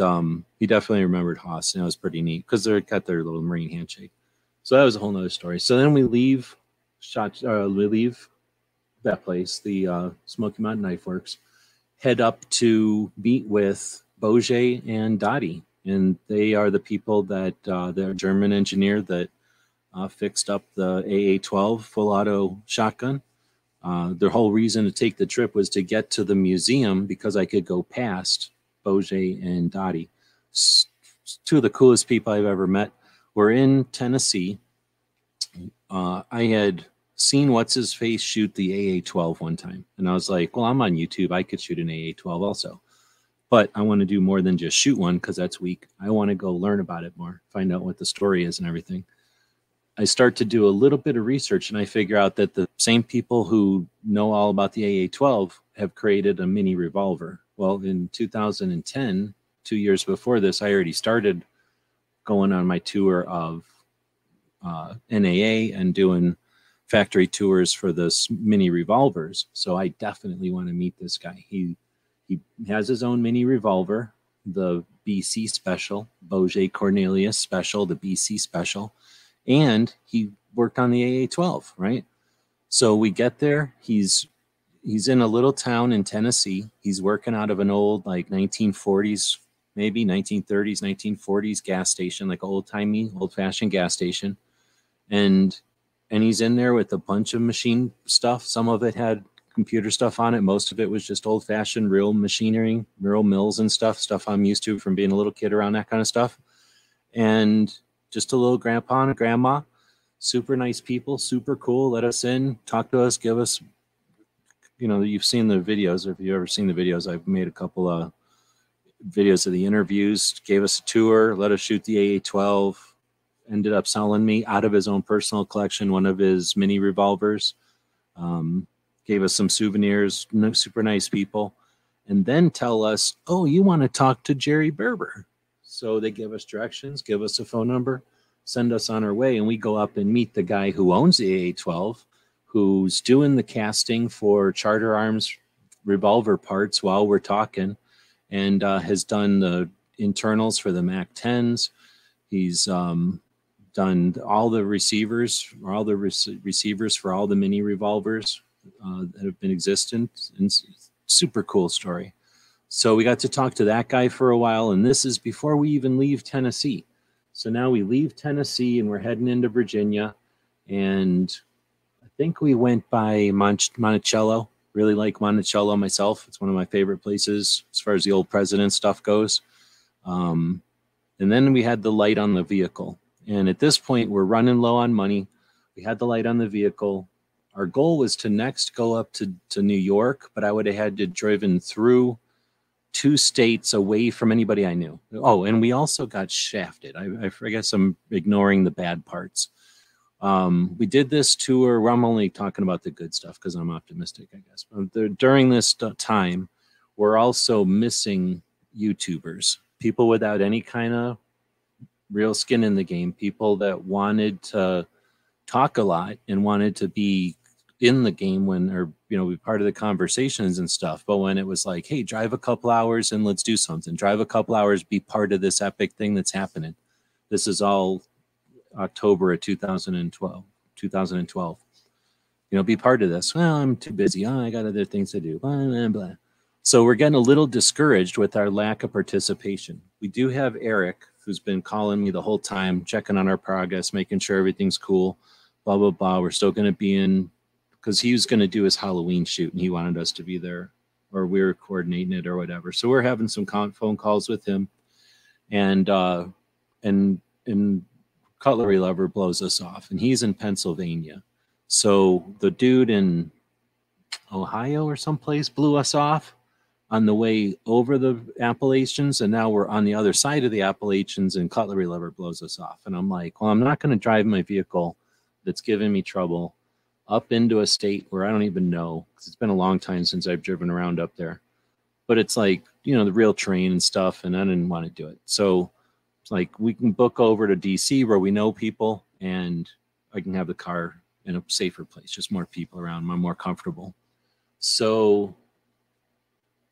he definitely remembered Haas, and it was pretty neat because they got their little Marine handshake. So that was a whole nother story. So then we leave that place, the Smoky Mountain Knife Works, head up to meet with Bojay and Dottie, and they are the people that their German engineer that fixed up the AA-12 full auto shotgun. The whole reason to take the trip was to get to the museum because I could go past Bojay and Dottie. Two of the coolest people I've ever met. We're in Tennessee. I had seen What's-His-Face shoot the AA-12 one time. And I was like, well, I'm on YouTube. I could shoot an AA-12 also. But I want to do more than just shoot one because that's weak. I want to go learn about it more, find out what the story is and everything. I start to do a little bit of research, and I figure out that the same people who know all about the AA-12 have created a mini revolver. Well, in 2010, 2 years before this, I already started going on my tour of NAA and doing factory tours for the mini revolvers. So I definitely want to meet this guy. He has his own mini revolver, the BC Special, Bojay Cornelius Special, the BC Special, and he worked on the AA-12, right? So we get there. He's in a little town in Tennessee. He's working out of an old, like, 1940s, maybe 1930s, 1940s gas station, like old-timey, old-fashioned gas station. And he's in there with a bunch of machine stuff. Some of it had computer stuff on it. Most of it was just old-fashioned real machinery, real mills and stuff I'm used to from being a little kid around that kind of stuff. And just a little grandpa and grandma, super nice people, super cool, let us in, talk to us, give us, you know, you've seen the videos. If you've ever seen the videos, I've made a couple of videos of the interviews, gave us a tour, let us shoot the AA-12, ended up selling me out of his own personal collection one of his mini revolvers, gave us some souvenirs, super nice people, and then tell us, oh, you want to talk to Jerry Berber. So they give us directions, give us a phone number, send us on our way, and we go up and meet the guy who owns the AA-12, who's doing the casting for Charter Arms revolver parts while we're talking, and has done the internals for the MAC-10s. He's done all the receivers, receivers for all the mini revolvers that have been existent, and super cool story. So we got to talk to that guy for a while, and this is before we even leave Tennessee. So now we leave Tennessee and we're heading into Virginia, and I think we went by Monticello. Really like Monticello myself. It's one of my favorite places as far as the old president stuff goes. And then we had the light on the vehicle. And at this point, we're running low on money. We had the light on the vehicle. Our goal was to next go up to New York, but I would have had to driven through 2 states away from anybody I knew. Oh, and we also got shafted. I guess I'm ignoring the bad parts. We did this tour. Well, I'm only talking about the good stuff because I'm optimistic, I guess. But during this time, we're also missing YouTubers, people without any kind of real skin in the game, people that wanted to talk a lot and wanted to be in the game when, or, you know, be part of the conversations and stuff. But when it was like, hey, drive a couple hours and let's do something, drive a couple hours, be part of this epic thing that's happening. This is all October of 2012, you know, be part of this. Well, I'm too busy. Oh, I got other things to do. Blah, blah, blah. So we're getting a little discouraged with our lack of participation. We do have Eric, who's been calling me the whole time, checking on our progress, making sure everything's cool, blah, blah, blah. We're still going to be in, because he was going to do his Halloween shoot and he wanted us to be there, or we were coordinating it or whatever. So we're having some phone calls with him, and Cutlery Lover blows us off, and he's in Pennsylvania. So the dude in Ohio or someplace blew us off on the way over the Appalachians, and now we're on the other side of the Appalachians, and Cutlery Lover blows us off. And I'm like, well, I'm not going to drive my vehicle that's giving me trouble up into a state where I don't even know, because it's been a long time since I've driven around up there. But it's like, you know, the real terrain and stuff, and I didn't want to do it. So it's like, we can book over to D.C. where we know people, and I can have the car in a safer place, just more people around, I'm more comfortable. So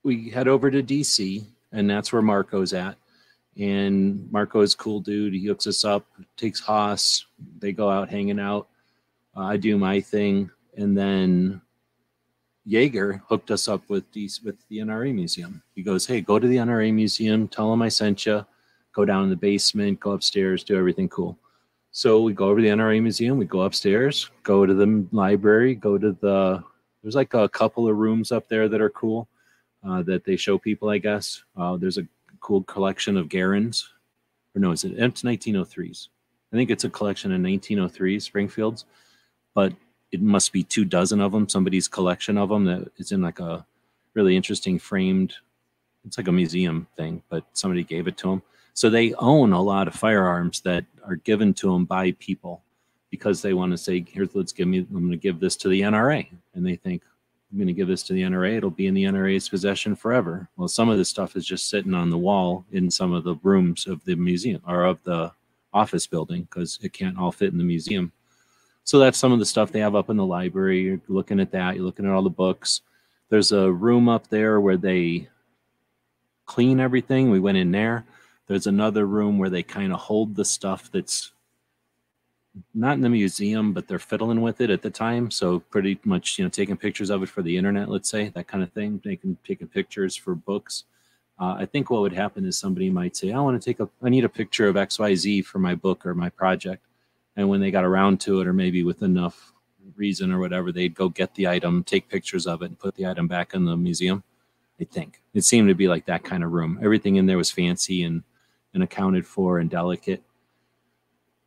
we head over to DC, and that's where Marco's at. And Marco's a cool dude. He hooks us up, takes Haas. They go out hanging out. I do my thing. And then Yeager hooked us up with the NRA Museum. He goes, hey, go to the NRA Museum. Tell them I sent you. Go down in the basement, go upstairs, do everything cool. So we go over to the NRA Museum. We go upstairs, go to the library, go to the, there's like a couple of rooms up there that are cool. That they show people, I guess. There's a cool collection of Garands. Or no, it's 1903s. I think it's a collection of 1903 Springfields, but it must be 24 of them, somebody's collection of them that is in like a really interesting framed, it's like a museum thing, but somebody gave it to them. So they own a lot of firearms that are given to them by people because they want to say, here, I'm going to give this to the NRA. And they think, I'm going to give this to the NRA. It'll be in the NRA's possession forever. Well, some of this stuff is just sitting on the wall in some of the rooms of the museum or of the office building because it can't all fit in the museum. So that's some of the stuff they have up in the library. You're looking at that. You're looking at all the books. There's a room up there where they clean everything. We went in there. There's another room where they kind of hold the stuff that's not in the museum, but they're fiddling with it at the time. So pretty much, you know, taking pictures of it for the internet, let's say, that kind of thing, taking pictures for books. I think what would happen is somebody might say, I want to take a, I need a picture of XYZ for my book or my project. And when they got around to it, or maybe with enough reason or whatever, they'd go get the item, take pictures of it, and put the item back in the museum, I think. It seemed to be like that kind of room. Everything in there was fancy and accounted for and delicate.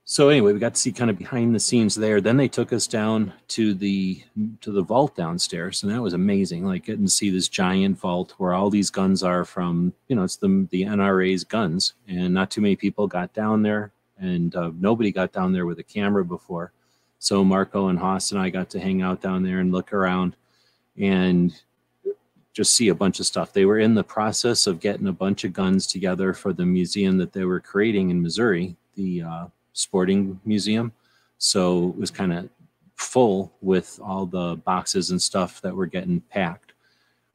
So anyway, we got to see kind of behind the scenes there. Then they took us down to the vault downstairs, and that was amazing. Like getting to see this giant vault where all these guns are from, you know, it's the NRA's guns, and not too many people got down there, and nobody got down there with a camera before. So Marco and Haas and I got to hang out down there and look around and just see a bunch of stuff. They were in the process of getting a bunch of guns together for the museum that they were creating in Missouri, the sporting museum. So it was kind of full with all the boxes and stuff that were getting packed,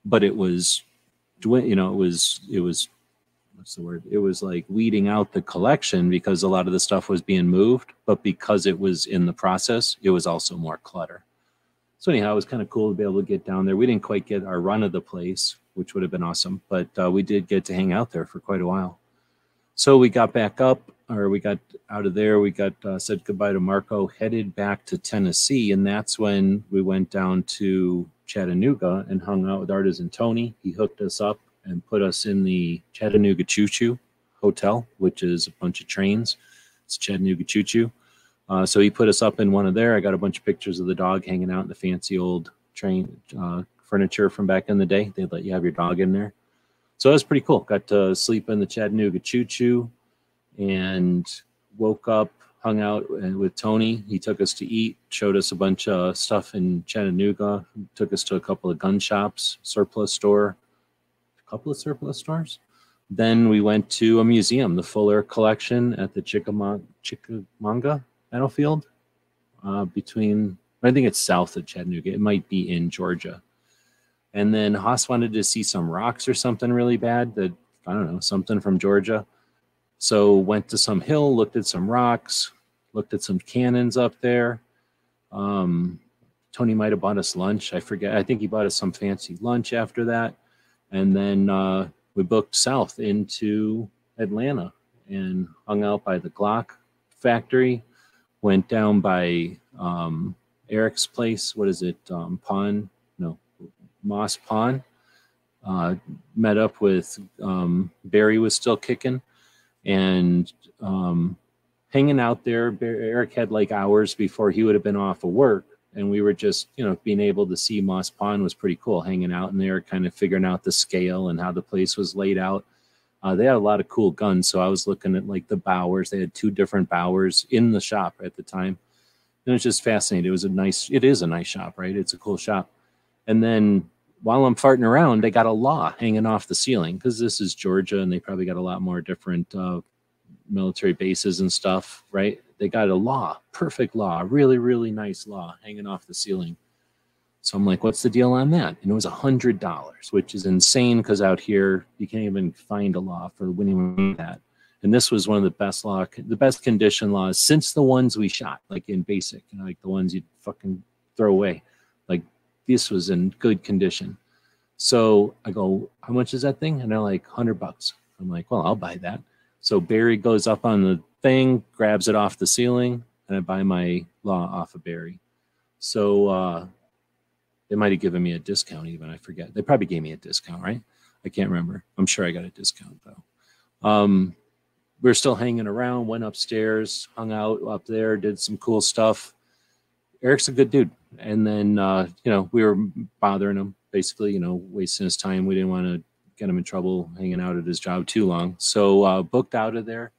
but it was, you know, it was, what's the word? It was like weeding out the collection because a lot of the stuff was being moved, but because it was in the process, it was also more clutter. So anyhow, it was kind of cool to be able to get down there. We didn't quite get our run of the place, which would have been awesome, but we did get to hang out there for quite a while. So we got back up, or we got out of there. We got said goodbye to Marco, headed back to Tennessee, and that's when we went down to Chattanooga and hung out with Artisan Tony. He hooked us up and put us in the Chattanooga Choo Choo Hotel, which is a bunch of trains. It's Chattanooga Choo Choo. So he put us up in one of there. I got a bunch of pictures of the dog hanging out in the fancy old train furniture from back in the day. They'd let you have your dog in there. So that was pretty cool. Got to sleep in the Chattanooga Choo Choo and woke up, hung out with Tony. He took us to eat, showed us a bunch of stuff in Chattanooga, took us to a couple of gun shops, a couple of surplus stores. Then we went to a museum, the Fuller Collection at the Chickamauga Battlefield, I think it's south of Chattanooga. It might be in Georgia. And then Haas wanted to see some rocks or something really bad that, I don't know, something from Georgia. So went to some hill, looked at some rocks, looked at some cannons up there. Tony might have bought us lunch. I forget. I think he bought us some fancy lunch after that. And then we booked south into Atlanta and hung out by the Glock factory, went down by Eric's place. What is it? Moss Pond. Met up with Barry was still kicking. And hanging out there, Eric had like hours before he would have been off of work. And we were just, you know, being able to see Moss Pond was pretty cool, hanging out in there, kind of figuring out the scale and how the place was laid out. They had a lot of cool guns. So I was looking at like the Bowers. They had two different Bowers in the shop at the time. And it was just fascinating. It is a nice shop, right? It's a cool shop. And then while I'm farting around, they got a law hanging off the ceiling because this is Georgia and they probably got a lot more different military bases and stuff, right? They got a law, perfect law, really, really nice law hanging off the ceiling. So I'm like, what's the deal on that? And it was $100, which is insane because out here you can't even find a law for winning that. And this was one of the best law, the best condition laws since the ones we shot, like in basic, you know, like the ones you'd fucking throw away. Like this was in good condition. So I go, how much is that thing? And they're like, $100. I'm like, well, I'll buy that. So Barry goes up on the thing, grabs it off the ceiling, and I buy my law off of Barry. So they might have given me a discount even, I forget. They probably gave me a discount, right? I can't remember. I'm sure I got a discount, though. We were still hanging around, went upstairs, hung out up there, did some cool stuff. Eric's a good dude. And then, you know, we were bothering him, basically, you know, wasting his time. We didn't want to get him in trouble hanging out at his job too long. So booked out of there,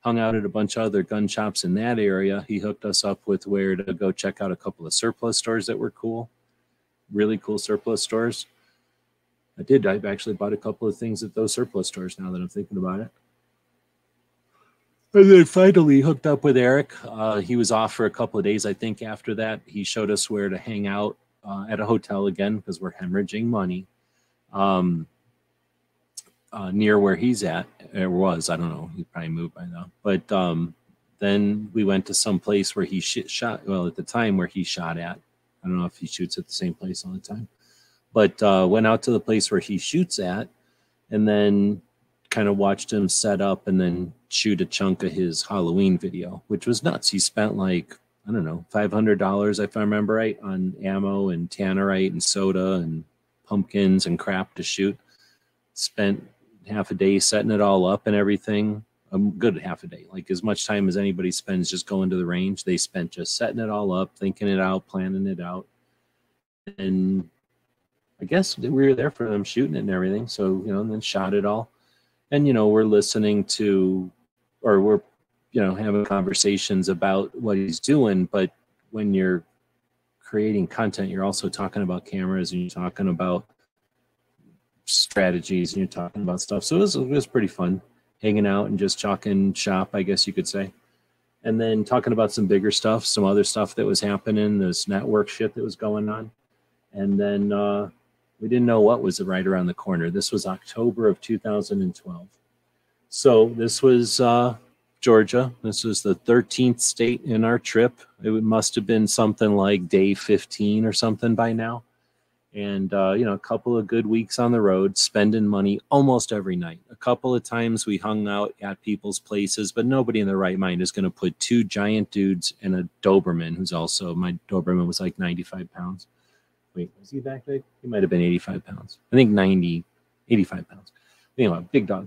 hung out at a bunch of other gun shops in that area. He hooked us up with where to go check out a couple of surplus stores that were cool, really cool surplus stores. I did. I've actually bought a couple of things at those surplus stores now that I'm thinking about it. And then finally hooked up with Eric. He was off for a couple of days, I think, after that. He showed us where to hang out at a hotel again because we're hemorrhaging money near where he's at. Or was. I don't know. He probably moved by now. But then we went to some place where he shot. Well, at the time where he shot at. I don't know if he shoots at the same place all the time. But went out to the place where he shoots at and then kind of watched him set up and then shoot a chunk of his Halloween video, which was nuts. He spent like, I don't know, $500, if I remember right, on ammo and tannerite and soda and pumpkins and crap to shoot. Spent half a day setting it all up and everything. A good half a day, like as much time as anybody spends just going to the range. They spent just setting it all up, thinking it out, planning it out. And I guess we were there for them shooting it and everything. So, you know, and then shot it all. And, you know, we're listening to, or we're, you know, having conversations about what he's doing. But when you're creating content, you're also talking about cameras and you're talking about strategies and you're talking about stuff. So it was pretty fun hanging out and just chalking shop, I guess you could say. And then talking about some bigger stuff, some other stuff that was happening, this network shit that was going on. And then we didn't know what was right around the corner. This was October of 2012. So this was Georgia. This was the 13th state in our trip. It must have been something like day 15 or something by now. And, you know, a couple of good weeks on the road, spending money almost every night. A couple of times we hung out at people's places, but nobody in their right mind is going to put two giant dudes and a Doberman, who's also, my Doberman was like 95 pounds. Wait, was he that big? He might have been 85 pounds. I think 85 pounds. Anyway, big dog.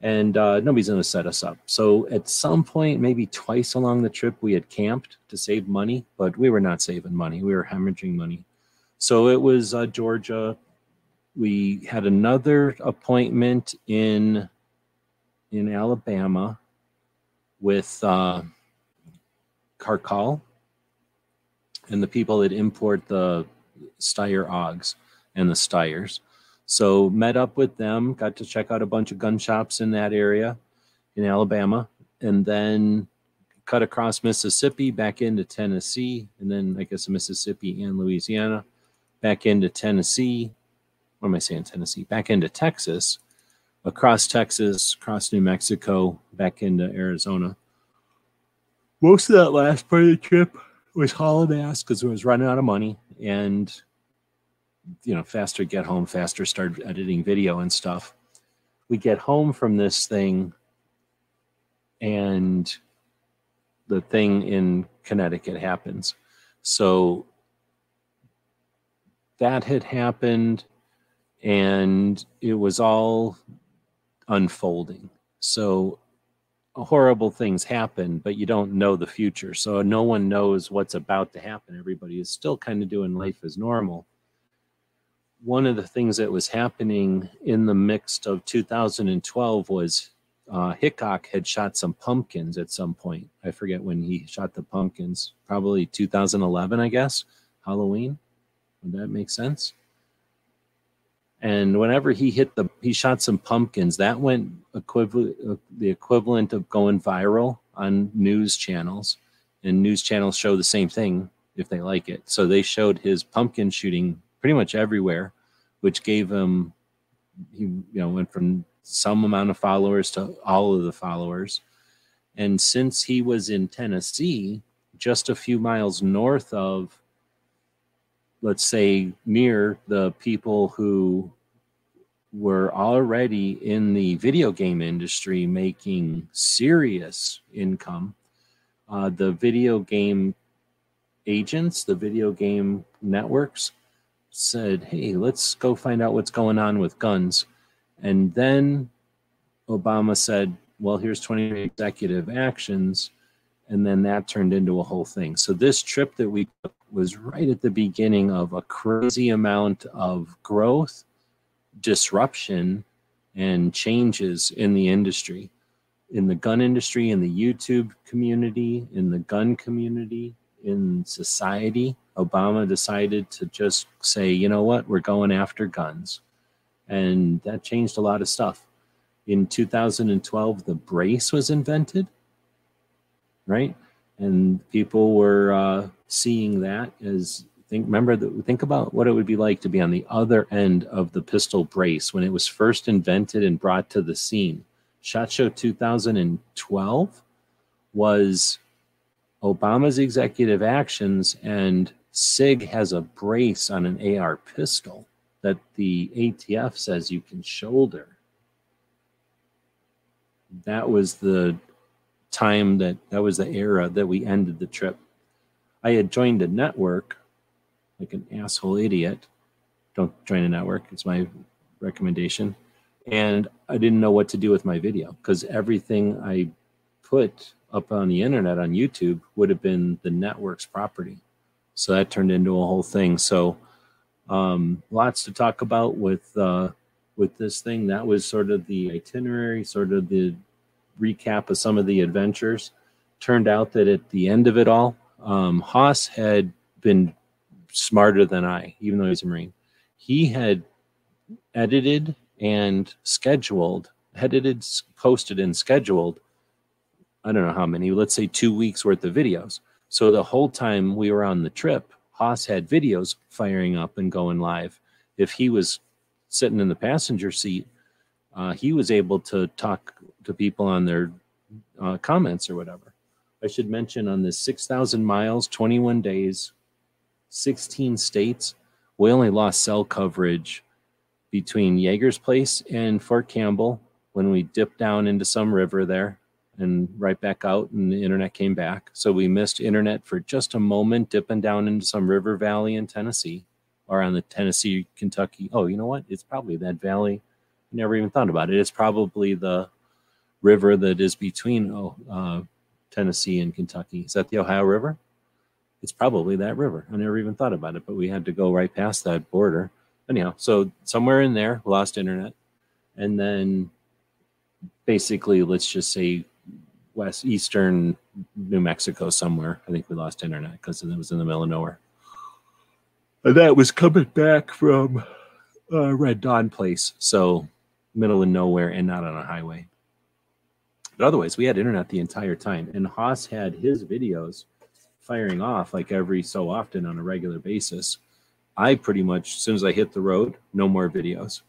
And nobody's going to set us up. So at some point, maybe twice along the trip, we had camped to save money, but we were not saving money. We were hemorrhaging money. So it was Georgia. We had another appointment in Alabama with Carcal and the people that import the Steyr Augs and the Steyrs. So met up with them, got to check out a bunch of gun shops in that area in Alabama, and then cut across Mississippi back into Tennessee, and then I guess Mississippi and Louisiana. Back into Tennessee, what am I saying, Tennessee? Back into Texas, across Texas, across New Mexico, back into Arizona. Most of that last part of the trip was hauling ass because we was running out of money and, you know, faster get home, faster start editing video and stuff. We get home from this thing and the thing in Connecticut happens. So that had happened, and it was all unfolding. So horrible things happen, but you don't know the future. So no one knows what's about to happen. Everybody is still kind of doing life as normal. One of the things that was happening in the mix of 2012 was Hickok had shot some pumpkins at some point. I forget when he shot the pumpkins, probably 2011, I guess, Halloween. Would that make sense? And whenever he shot some pumpkins, that went the equivalent of going viral on news channels. And news channels show the same thing if they like it. So they showed his pumpkin shooting pretty much everywhere, which gave him, he went from some amount of followers to all of the followers. And since he was in Tennessee, just a few miles north of, let's say, near the people who were already in the video game industry making serious income, the video game agents, the video game networks said, hey, let's go find out what's going on with guns. And then Obama said, well, here's 20 executive actions. And then that turned into a whole thing. So this trip that we took was right at the beginning of a crazy amount of growth, disruption, and changes in the industry, in the gun industry, in the YouTube community, in the gun community, in society. Obama decided to just say, you know what, we're going after guns. And that changed a lot of stuff. In 2012, the brace was invented. right? And people were seeing that as, think about what it would be like to be on the other end of the pistol brace when it was first invented and brought to the scene. SHOT Show 2012 was Obama's executive actions, and SIG has a brace on an AR pistol that the ATF says you can shoulder. That was the time that was the era that we ended the trip. I had joined a network like an asshole idiot. Don't join a network, it's my recommendation. And I didn't know what to do with my video because everything I put up on the internet on YouTube would have been the network's property. So that turned into a whole thing. So lots to talk about with this thing. That was sort of the itinerary, sort of the recap of some of the adventures. Turned out that at the end of it all, Haas had been smarter than I, even though he's a Marine. He had edited and scheduled, posted and scheduled, I don't know how many, let's say 2 weeks worth of videos. So the whole time we were on the trip, Haas had videos firing up and going live. If he was sitting in the passenger seat, he was able to talk to people on their comments or whatever. I should mention on this 6,000 miles, 21 days, 16 states, we only lost cell coverage between Yeager's place and Fort Campbell when we dipped down into some river there and right back out, and the internet came back. So we missed internet for just a moment, dipping down into some river valley in Tennessee, or on the Tennessee, Kentucky. Oh, you know what? It's probably that valley. I never even thought about it. It's probably the river that is between Tennessee and Kentucky. Is that the Ohio River? It's probably that river. I never even thought about it, but we had to go right past that border. Anyhow, so somewhere in there, lost internet. And then basically, let's just say eastern New Mexico somewhere. I think we lost internet because it was in the middle of nowhere. And that was coming back from Red Dawn place. So middle of nowhere and not on a highway. But otherwise, we had internet the entire time. And Haas had his videos firing off like every so often on a regular basis. I pretty much, as soon as I hit the road, no more videos.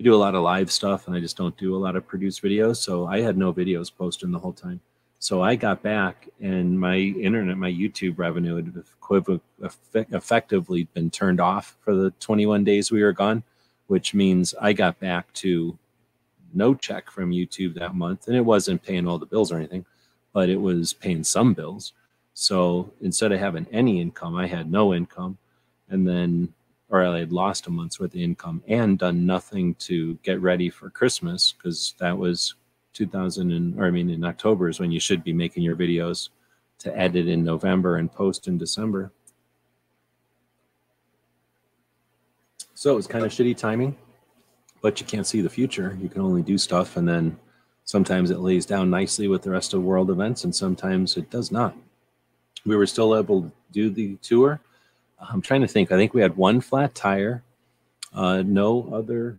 I do a lot of live stuff, and I just don't do a lot of produced videos, so I had no videos posting the whole time. So I got back, and my internet, my YouTube revenue had effectively been turned off for the 21 days we were gone, which means I got back to no check from YouTube that month, and it wasn't paying all the bills or anything, but it was paying some bills. So instead of having any income, I had no income. And then, or I had lost a month's worth of income and done nothing to get ready for Christmas, because that was in October is when you should be making your videos to edit in November and post in December. So it was kind of shitty timing, but you can't see the future. You can only do stuff, and then sometimes it lays down nicely with the rest of world events, and sometimes it does not. We were still able to do the tour. I'm trying to think. I think we had one flat tire, no other,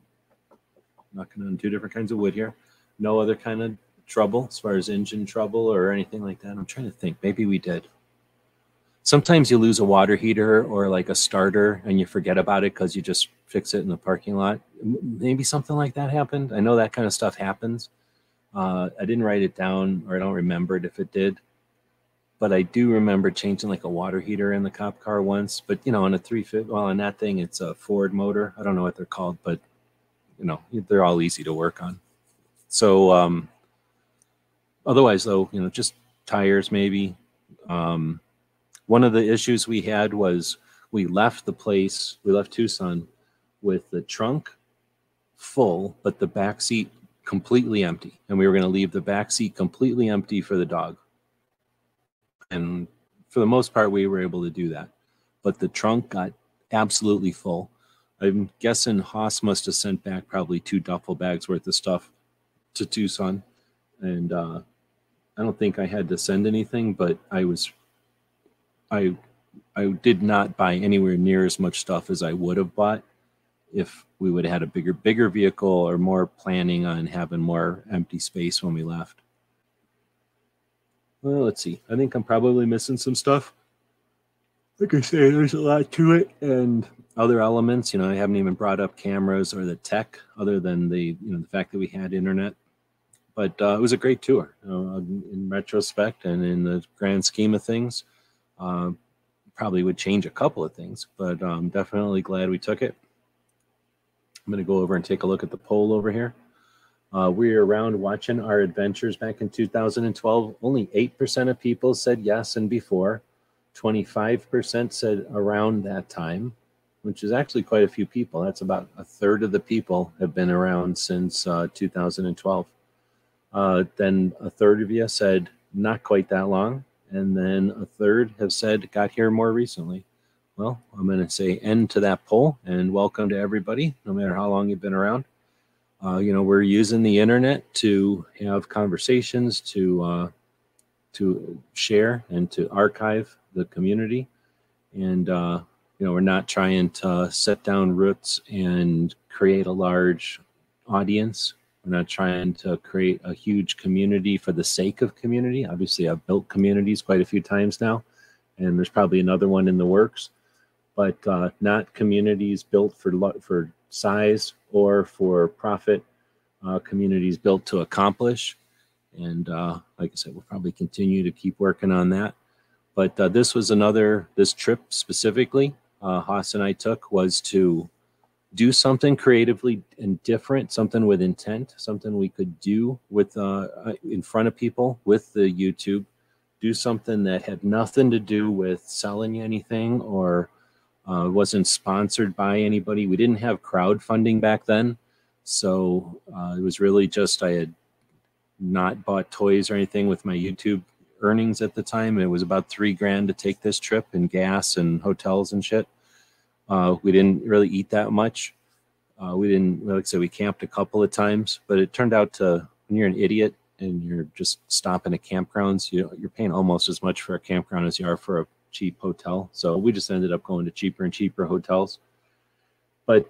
knocking on two different kinds of wood here, no other kind of trouble as far as engine trouble or anything like that. I'm trying to think. Maybe we did. Sometimes you lose a water heater or like a starter and you forget about it because you just fix it in the parking lot. Maybe something like that happened. I know that kind of stuff happens. I didn't write it down, or I don't remember it if it did. But I do remember changing like a water heater in the cop car once. But, you know, on a 350, well, on that thing, it's a Ford motor. I don't know what they're called, but, you know, they're all easy to work on. So otherwise, though, you know, just tires maybe. One of the issues we had was we left the place, we left Tucson with the trunk full, but the back seat completely empty. And we were going to leave the back seat completely empty for the dog. And for the most part, we were able to do that. But the trunk got absolutely full. I'm guessing Haas must have sent back probably 2 duffel bags worth of stuff to Tucson. And I don't think I had to send anything, but I did not buy anywhere near as much stuff as I would have bought if we would have had a bigger vehicle or more planning on having more empty space when we left. Well, let's see. I think I'm probably missing some stuff. Like I say, there's a lot to it, and other elements. You know, I haven't even brought up cameras or the tech, other than the the fact that we had internet. But it was a great tour, in retrospect and in the grand scheme of things. Probably would change a couple of things, but I'm definitely glad we took it. I'm going to go over and take a look at the poll over here. We're around watching our adventures back in 2012. Only 8% of people said yes and before. 25% said around that time, which is actually quite a few people. That's about a third of the people have been around since 2012. Then a third of you said not quite that long. And then a third have said got here more recently. Well, I'm going to say end to that poll, and welcome to everybody, no matter how long you've been around. We're using the internet to have conversations, to share and to archive the community. And, we're not trying to set down roots and create a large audience. We're not trying to create a huge community for the sake of community. Obviously, I've built communities quite a few times now, and there's probably another one in the works, but not communities built for size or for profit, communities built to accomplish. And like I said, we'll probably continue to keep working on that. But this trip specifically, Haas and I took, was to do something creatively and different, something with intent, something we could do with in front of people with the YouTube, do something that had nothing to do with selling you anything or wasn't sponsored by anybody. We didn't have crowdfunding back then. So it was really just, I had not bought toys or anything with my YouTube earnings at the time. It was about $3 grand to take this trip, and gas and hotels and shit. We didn't really eat that much. Like I said, we camped a couple of times, but it turned out to, when you're an idiot and you're just stopping at campgrounds, you're paying almost as much for a campground as you are for a cheap hotel. So we just ended up going to cheaper and cheaper hotels. But,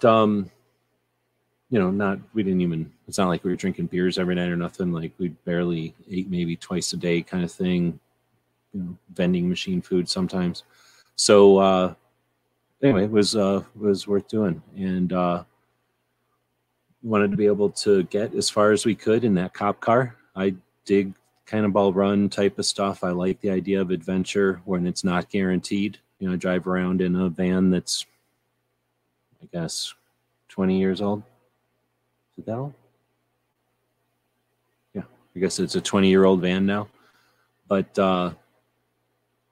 it's not like we were drinking beers every night or nothing. Like, we barely ate, maybe twice a day kind of thing, vending machine food sometimes. So, anyway, it was worth doing, and wanted to be able to get as far as we could in that cop car. I dig Cannonball Run type of stuff. I like the idea of adventure when it's not guaranteed. I drive around in a van that's, I guess, 20 years old. Is it that old? Yeah, I guess it's a 20-year-old van now, but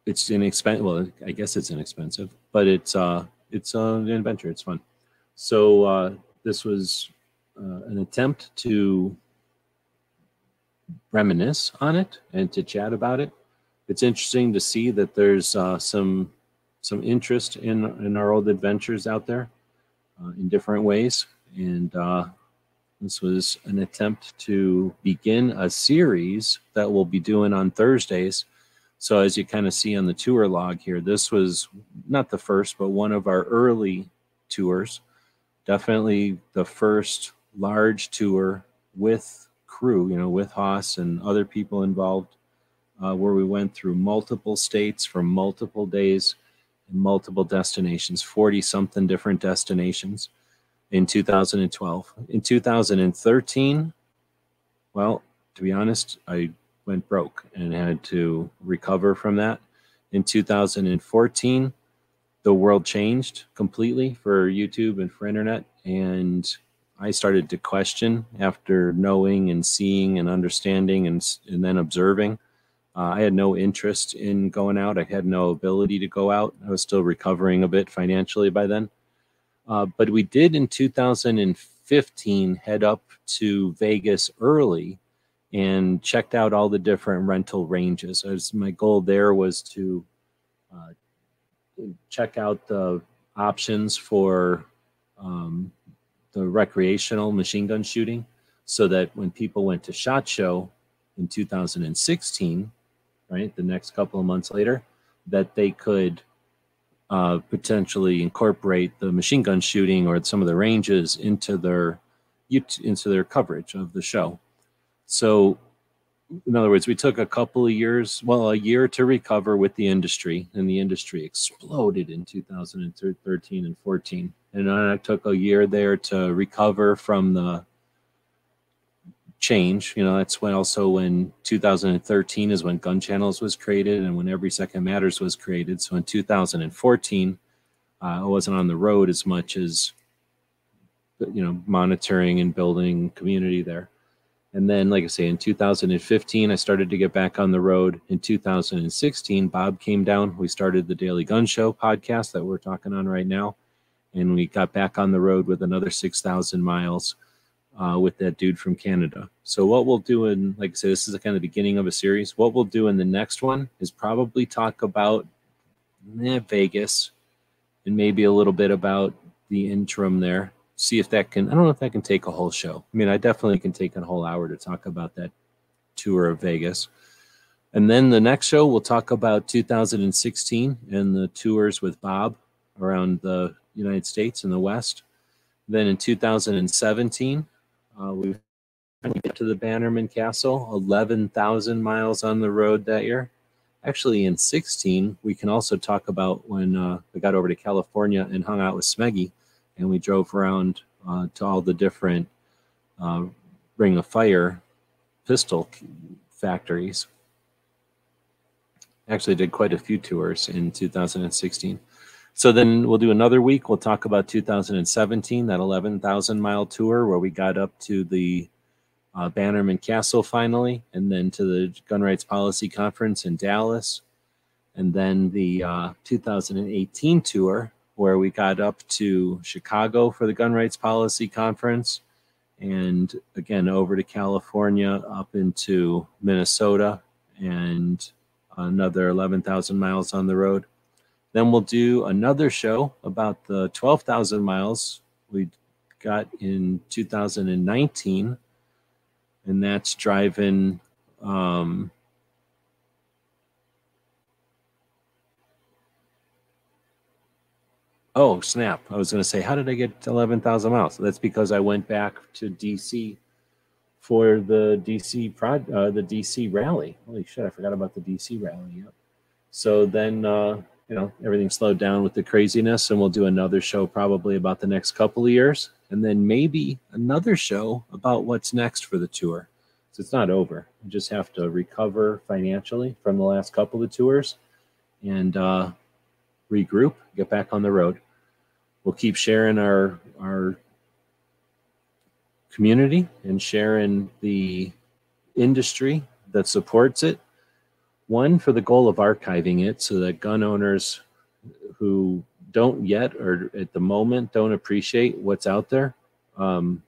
it's inexpensive. Well, I guess it's inexpensive, but it's an adventure. It's fun. So this was an attempt to reminisce on it and to chat about it. It's interesting to see that there's some interest in our old adventures out there in different ways. And this was an attempt to begin a series that we'll be doing on Thursdays. So as you kind of see on the tour log here, this was not the first, but one of our early tours. Definitely the first large tour with crew, with Haas and other people involved, where we went through multiple states for multiple days and multiple destinations, 40-something different destinations in 2012. In 2013, well, to be honest, I went broke and had to recover from that. In 2014, the world changed completely for YouTube and for internet. And I started to question, after knowing and seeing and understanding and then observing. I had no interest in going out. I had no ability to go out. I was still recovering a bit financially by then. But we did, in 2015, head up to Vegas early and checked out all the different rental ranges. My goal there was to check out the options for the recreational machine gun shooting, so that when people went to SHOT Show in 2016, right, the next couple of months later, that they could potentially incorporate the machine gun shooting or some of the ranges into their coverage of the show. So in other words, we took a couple of years, well, a year to recover with the industry, and the industry exploded in 2013 and 14. And I took a year there to recover from the change. You know, that's when also when 2013 is when Gun Channels was created and when Every Second Matters was created. So in 2014, I wasn't on the road as much as, you know, monitoring and building community there. And then, like I say, in 2015, I started to get back on the road. In 2016, Bob came down. We started the Daily Gun Show podcast that we're talking on right now. And we got back on the road with another 6,000 miles with that dude from Canada. So what we'll do in, like I said, this is the kind of beginning of a series. What we'll do in the next one is probably talk about Vegas and maybe a little bit about the interim there. See if that can, I don't know if that can take a whole show. I mean, I definitely can take a whole hour to talk about that tour of Vegas. And then the next show, we'll talk about 2016 and the tours with Bob around the United States and the West. Then in 2017, we went to the Bannerman Castle, 11,000 miles on the road that year. Actually, in 16, we can also talk about when we got over to California and hung out with Smeggy. And we drove around to all the different Ring of Fire pistol factories. Actually did quite a few tours in 2016. So then we'll do another week. We'll talk about 2017, that 11,000-mile tour where we got up to the Bannerman Castle finally, and then to the Gun Rights Policy Conference in Dallas, and then the 2018 tour where we got up to Chicago for the Gun Rights Policy Conference, and again over to California, up into Minnesota, and another 11,000 miles on the road. Then we'll do another show about the 12,000 miles we got in 2019, and that's driving oh, snap. I was going to say, how did I get 11,000 miles? That's because I went back to D.C. for the D.C. the D.C. rally. Holy shit, I forgot about the D.C. rally. Yep. So then, you know, everything slowed down with the craziness, and we'll do another show probably about the next couple of years, and then maybe another show about what's next for the tour. So it's not over. You just have to recover financially from the last couple of tours and regroup, get back on the road. We'll keep sharing our community and sharing the industry that supports it. One, for the goal of archiving it so that gun owners who don't yet or at the moment don't appreciate what's out there, you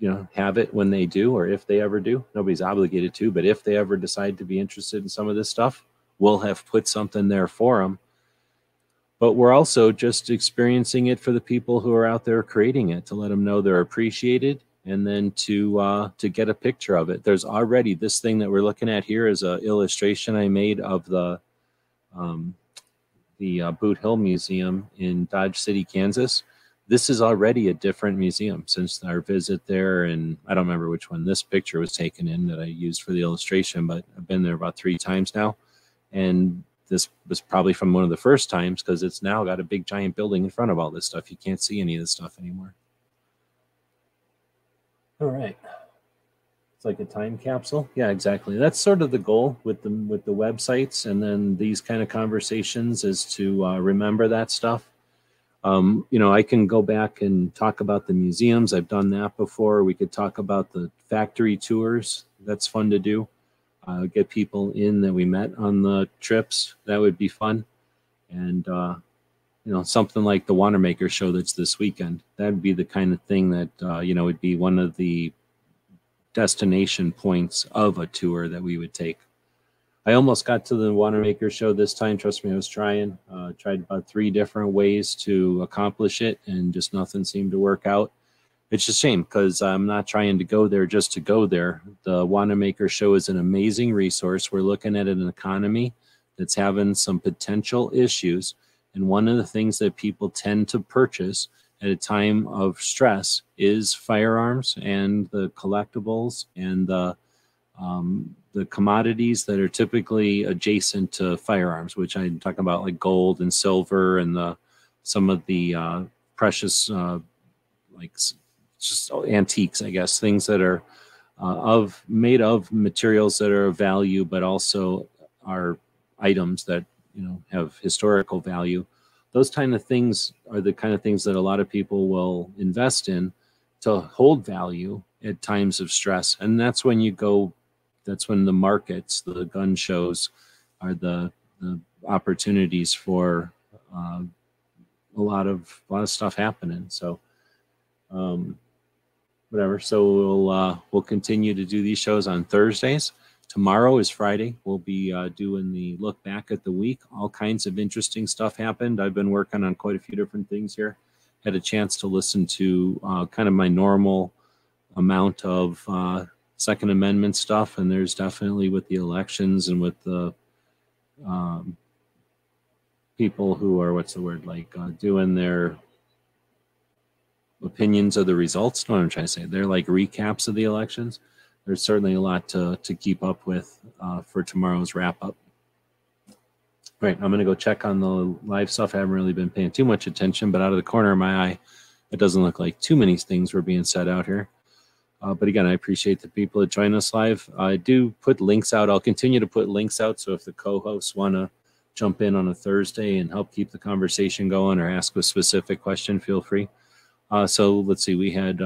know, have it when they do or if they ever do. Nobody's obligated to, but if they ever decide to be interested in some of this stuff, we'll have put something there for them. But we're also just experiencing it for the people who are out there creating it, to let them know they're appreciated, and then to get a picture of it. There's already this thing that we're looking at here is an illustration I made of the Boot Hill Museum in Dodge City, Kansas. This is already a different museum since our visit there, and I don't remember which one this picture was taken in that I used for the illustration, but I've been there about 3 times now, and this was probably from one of the first times because it's now got a big giant building in front of all this stuff. You can't see any of this stuff anymore. All right. It's like a time capsule. Yeah, exactly. That's sort of the goal with the websites and then these kind of conversations, is to remember that stuff. You know, I can go back and talk about the museums. I've done that before. We could talk about the factory tours. That's fun to do. Get people in that we met on the trips. That would be fun. And, you know, something like the Wanamaker show that's this weekend. That'd be the kind of thing that, you know, would be one of the destination points of a tour that we would take. I almost got to the Wanamaker show this time. Trust me, I was trying. Tried about 3 different ways to accomplish it, and just nothing seemed to work out. It's a shame because I'm not trying to go there just to go there. The Wanamaker Show is an amazing resource. We're looking at an economy that's having some potential issues. And one of the things that people tend to purchase at a time of stress is firearms and the collectibles and the The commodities that are typically adjacent to firearms, which I'm talking about like gold and silver and some of the precious, like just antiques, I guess, things that are made of materials that are of value, but also are items that, you know, have historical value. Those kind of things are the kind of things that a lot of people will invest in to hold value at times of stress. And that's when you go, that's when the markets, the gun shows, are the opportunities for a lot of stuff happening. So whatever. So we'll continue to do these shows on Thursdays. Tomorrow is Friday. We'll be doing the look back at the week. All kinds of interesting stuff happened. I've been working on quite a few different things here. Had a chance to listen to kind of my normal amount of Second Amendment stuff, and there's definitely, with the elections and with the people who are, what's the word, like doing their opinions of the results. That's what I'm trying to say. They're like recaps of the elections. There's certainly a lot to keep up with for tomorrow's wrap-up. Right, I'm going to go check on the live stuff. I haven't really been paying too much attention, but out of the corner of my eye, it doesn't look like too many things were being said out here. But again, I appreciate the people that join us live. I do put links out. I'll continue to put links out, so if the co-hosts want to jump in on a Thursday and help keep the conversation going or ask a specific question, feel free. So let's see. We had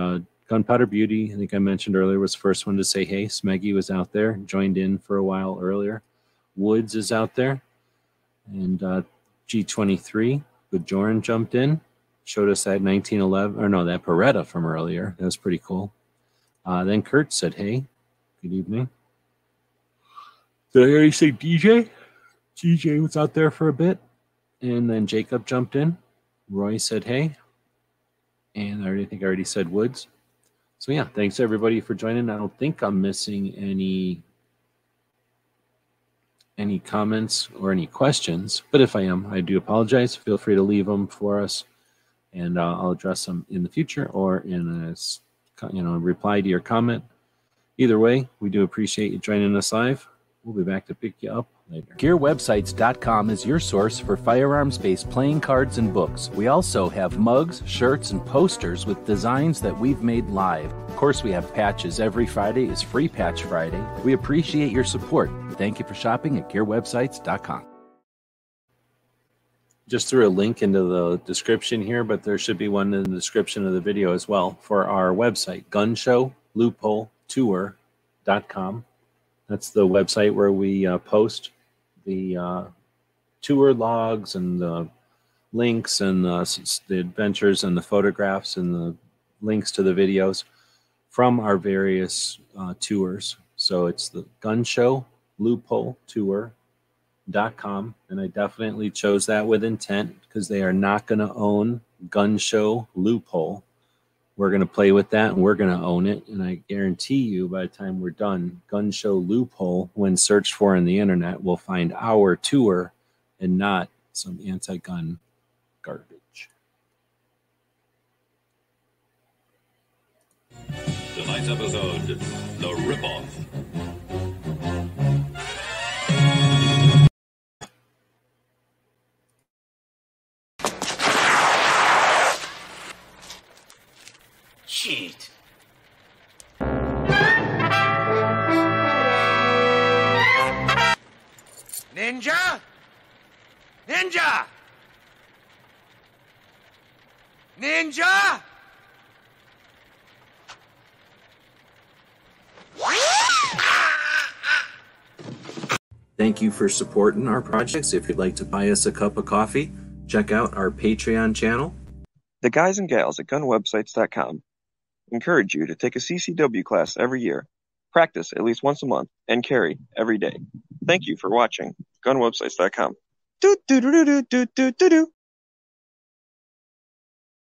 Gunpowder Beauty, I think I mentioned earlier, was the first one to say hey. Smeggy was out there, joined in for a while earlier. Woods is out there. And G23, Bajoran jumped in, showed us that 1911, or no, that Beretta from earlier. That was pretty cool. Then Kurt said, hey, good evening. Did I already say DJ? DJ was out there for a bit. And then Jacob jumped in. Roy said, hey. And I already said Woods. So yeah, thanks everybody for joining. I don't think I'm missing any comments or any questions, but if I am, I do apologize. Feel free to leave them for us, and I'll address them in the future or in a reply to your comment. Either way, we do appreciate you joining us live. We'll be back to pick you up later. GearWebsites.com is your source for firearms-based playing cards and books. We also have mugs, shirts, and posters with designs that we've made live. Of course, we have patches. Every Friday is Free Patch Friday. We appreciate your support. Thank you for shopping at GearWebsites.com. Just threw a link into the description here, but there should be one in the description of the video as well for our website, gunshowloopholetour.com. That's the website where we post the tour logs and the links and the adventures and the photographs and the links to the videos from our various tours. So it's the gunshowloopholetour.com, and I definitely chose that with intent because they are not going to own Gun Show Loophole. We're going to play with that, and we're going to own it. And I guarantee you, by the time we're done, Gun Show Loophole, when searched for in the internet, will find our tour and not some anti-gun garbage. Tonight's episode, The Ripoff. Shit. Ninja? Ninja! Ninja! Thank you for supporting our projects. If you'd like to buy us a cup of coffee, check out our Patreon channel. The guys and gals at gunwebsites.com encourage you to take a CCW class every year, practice at least once a month, and carry every day. Thank you for watching gunwebsites.com.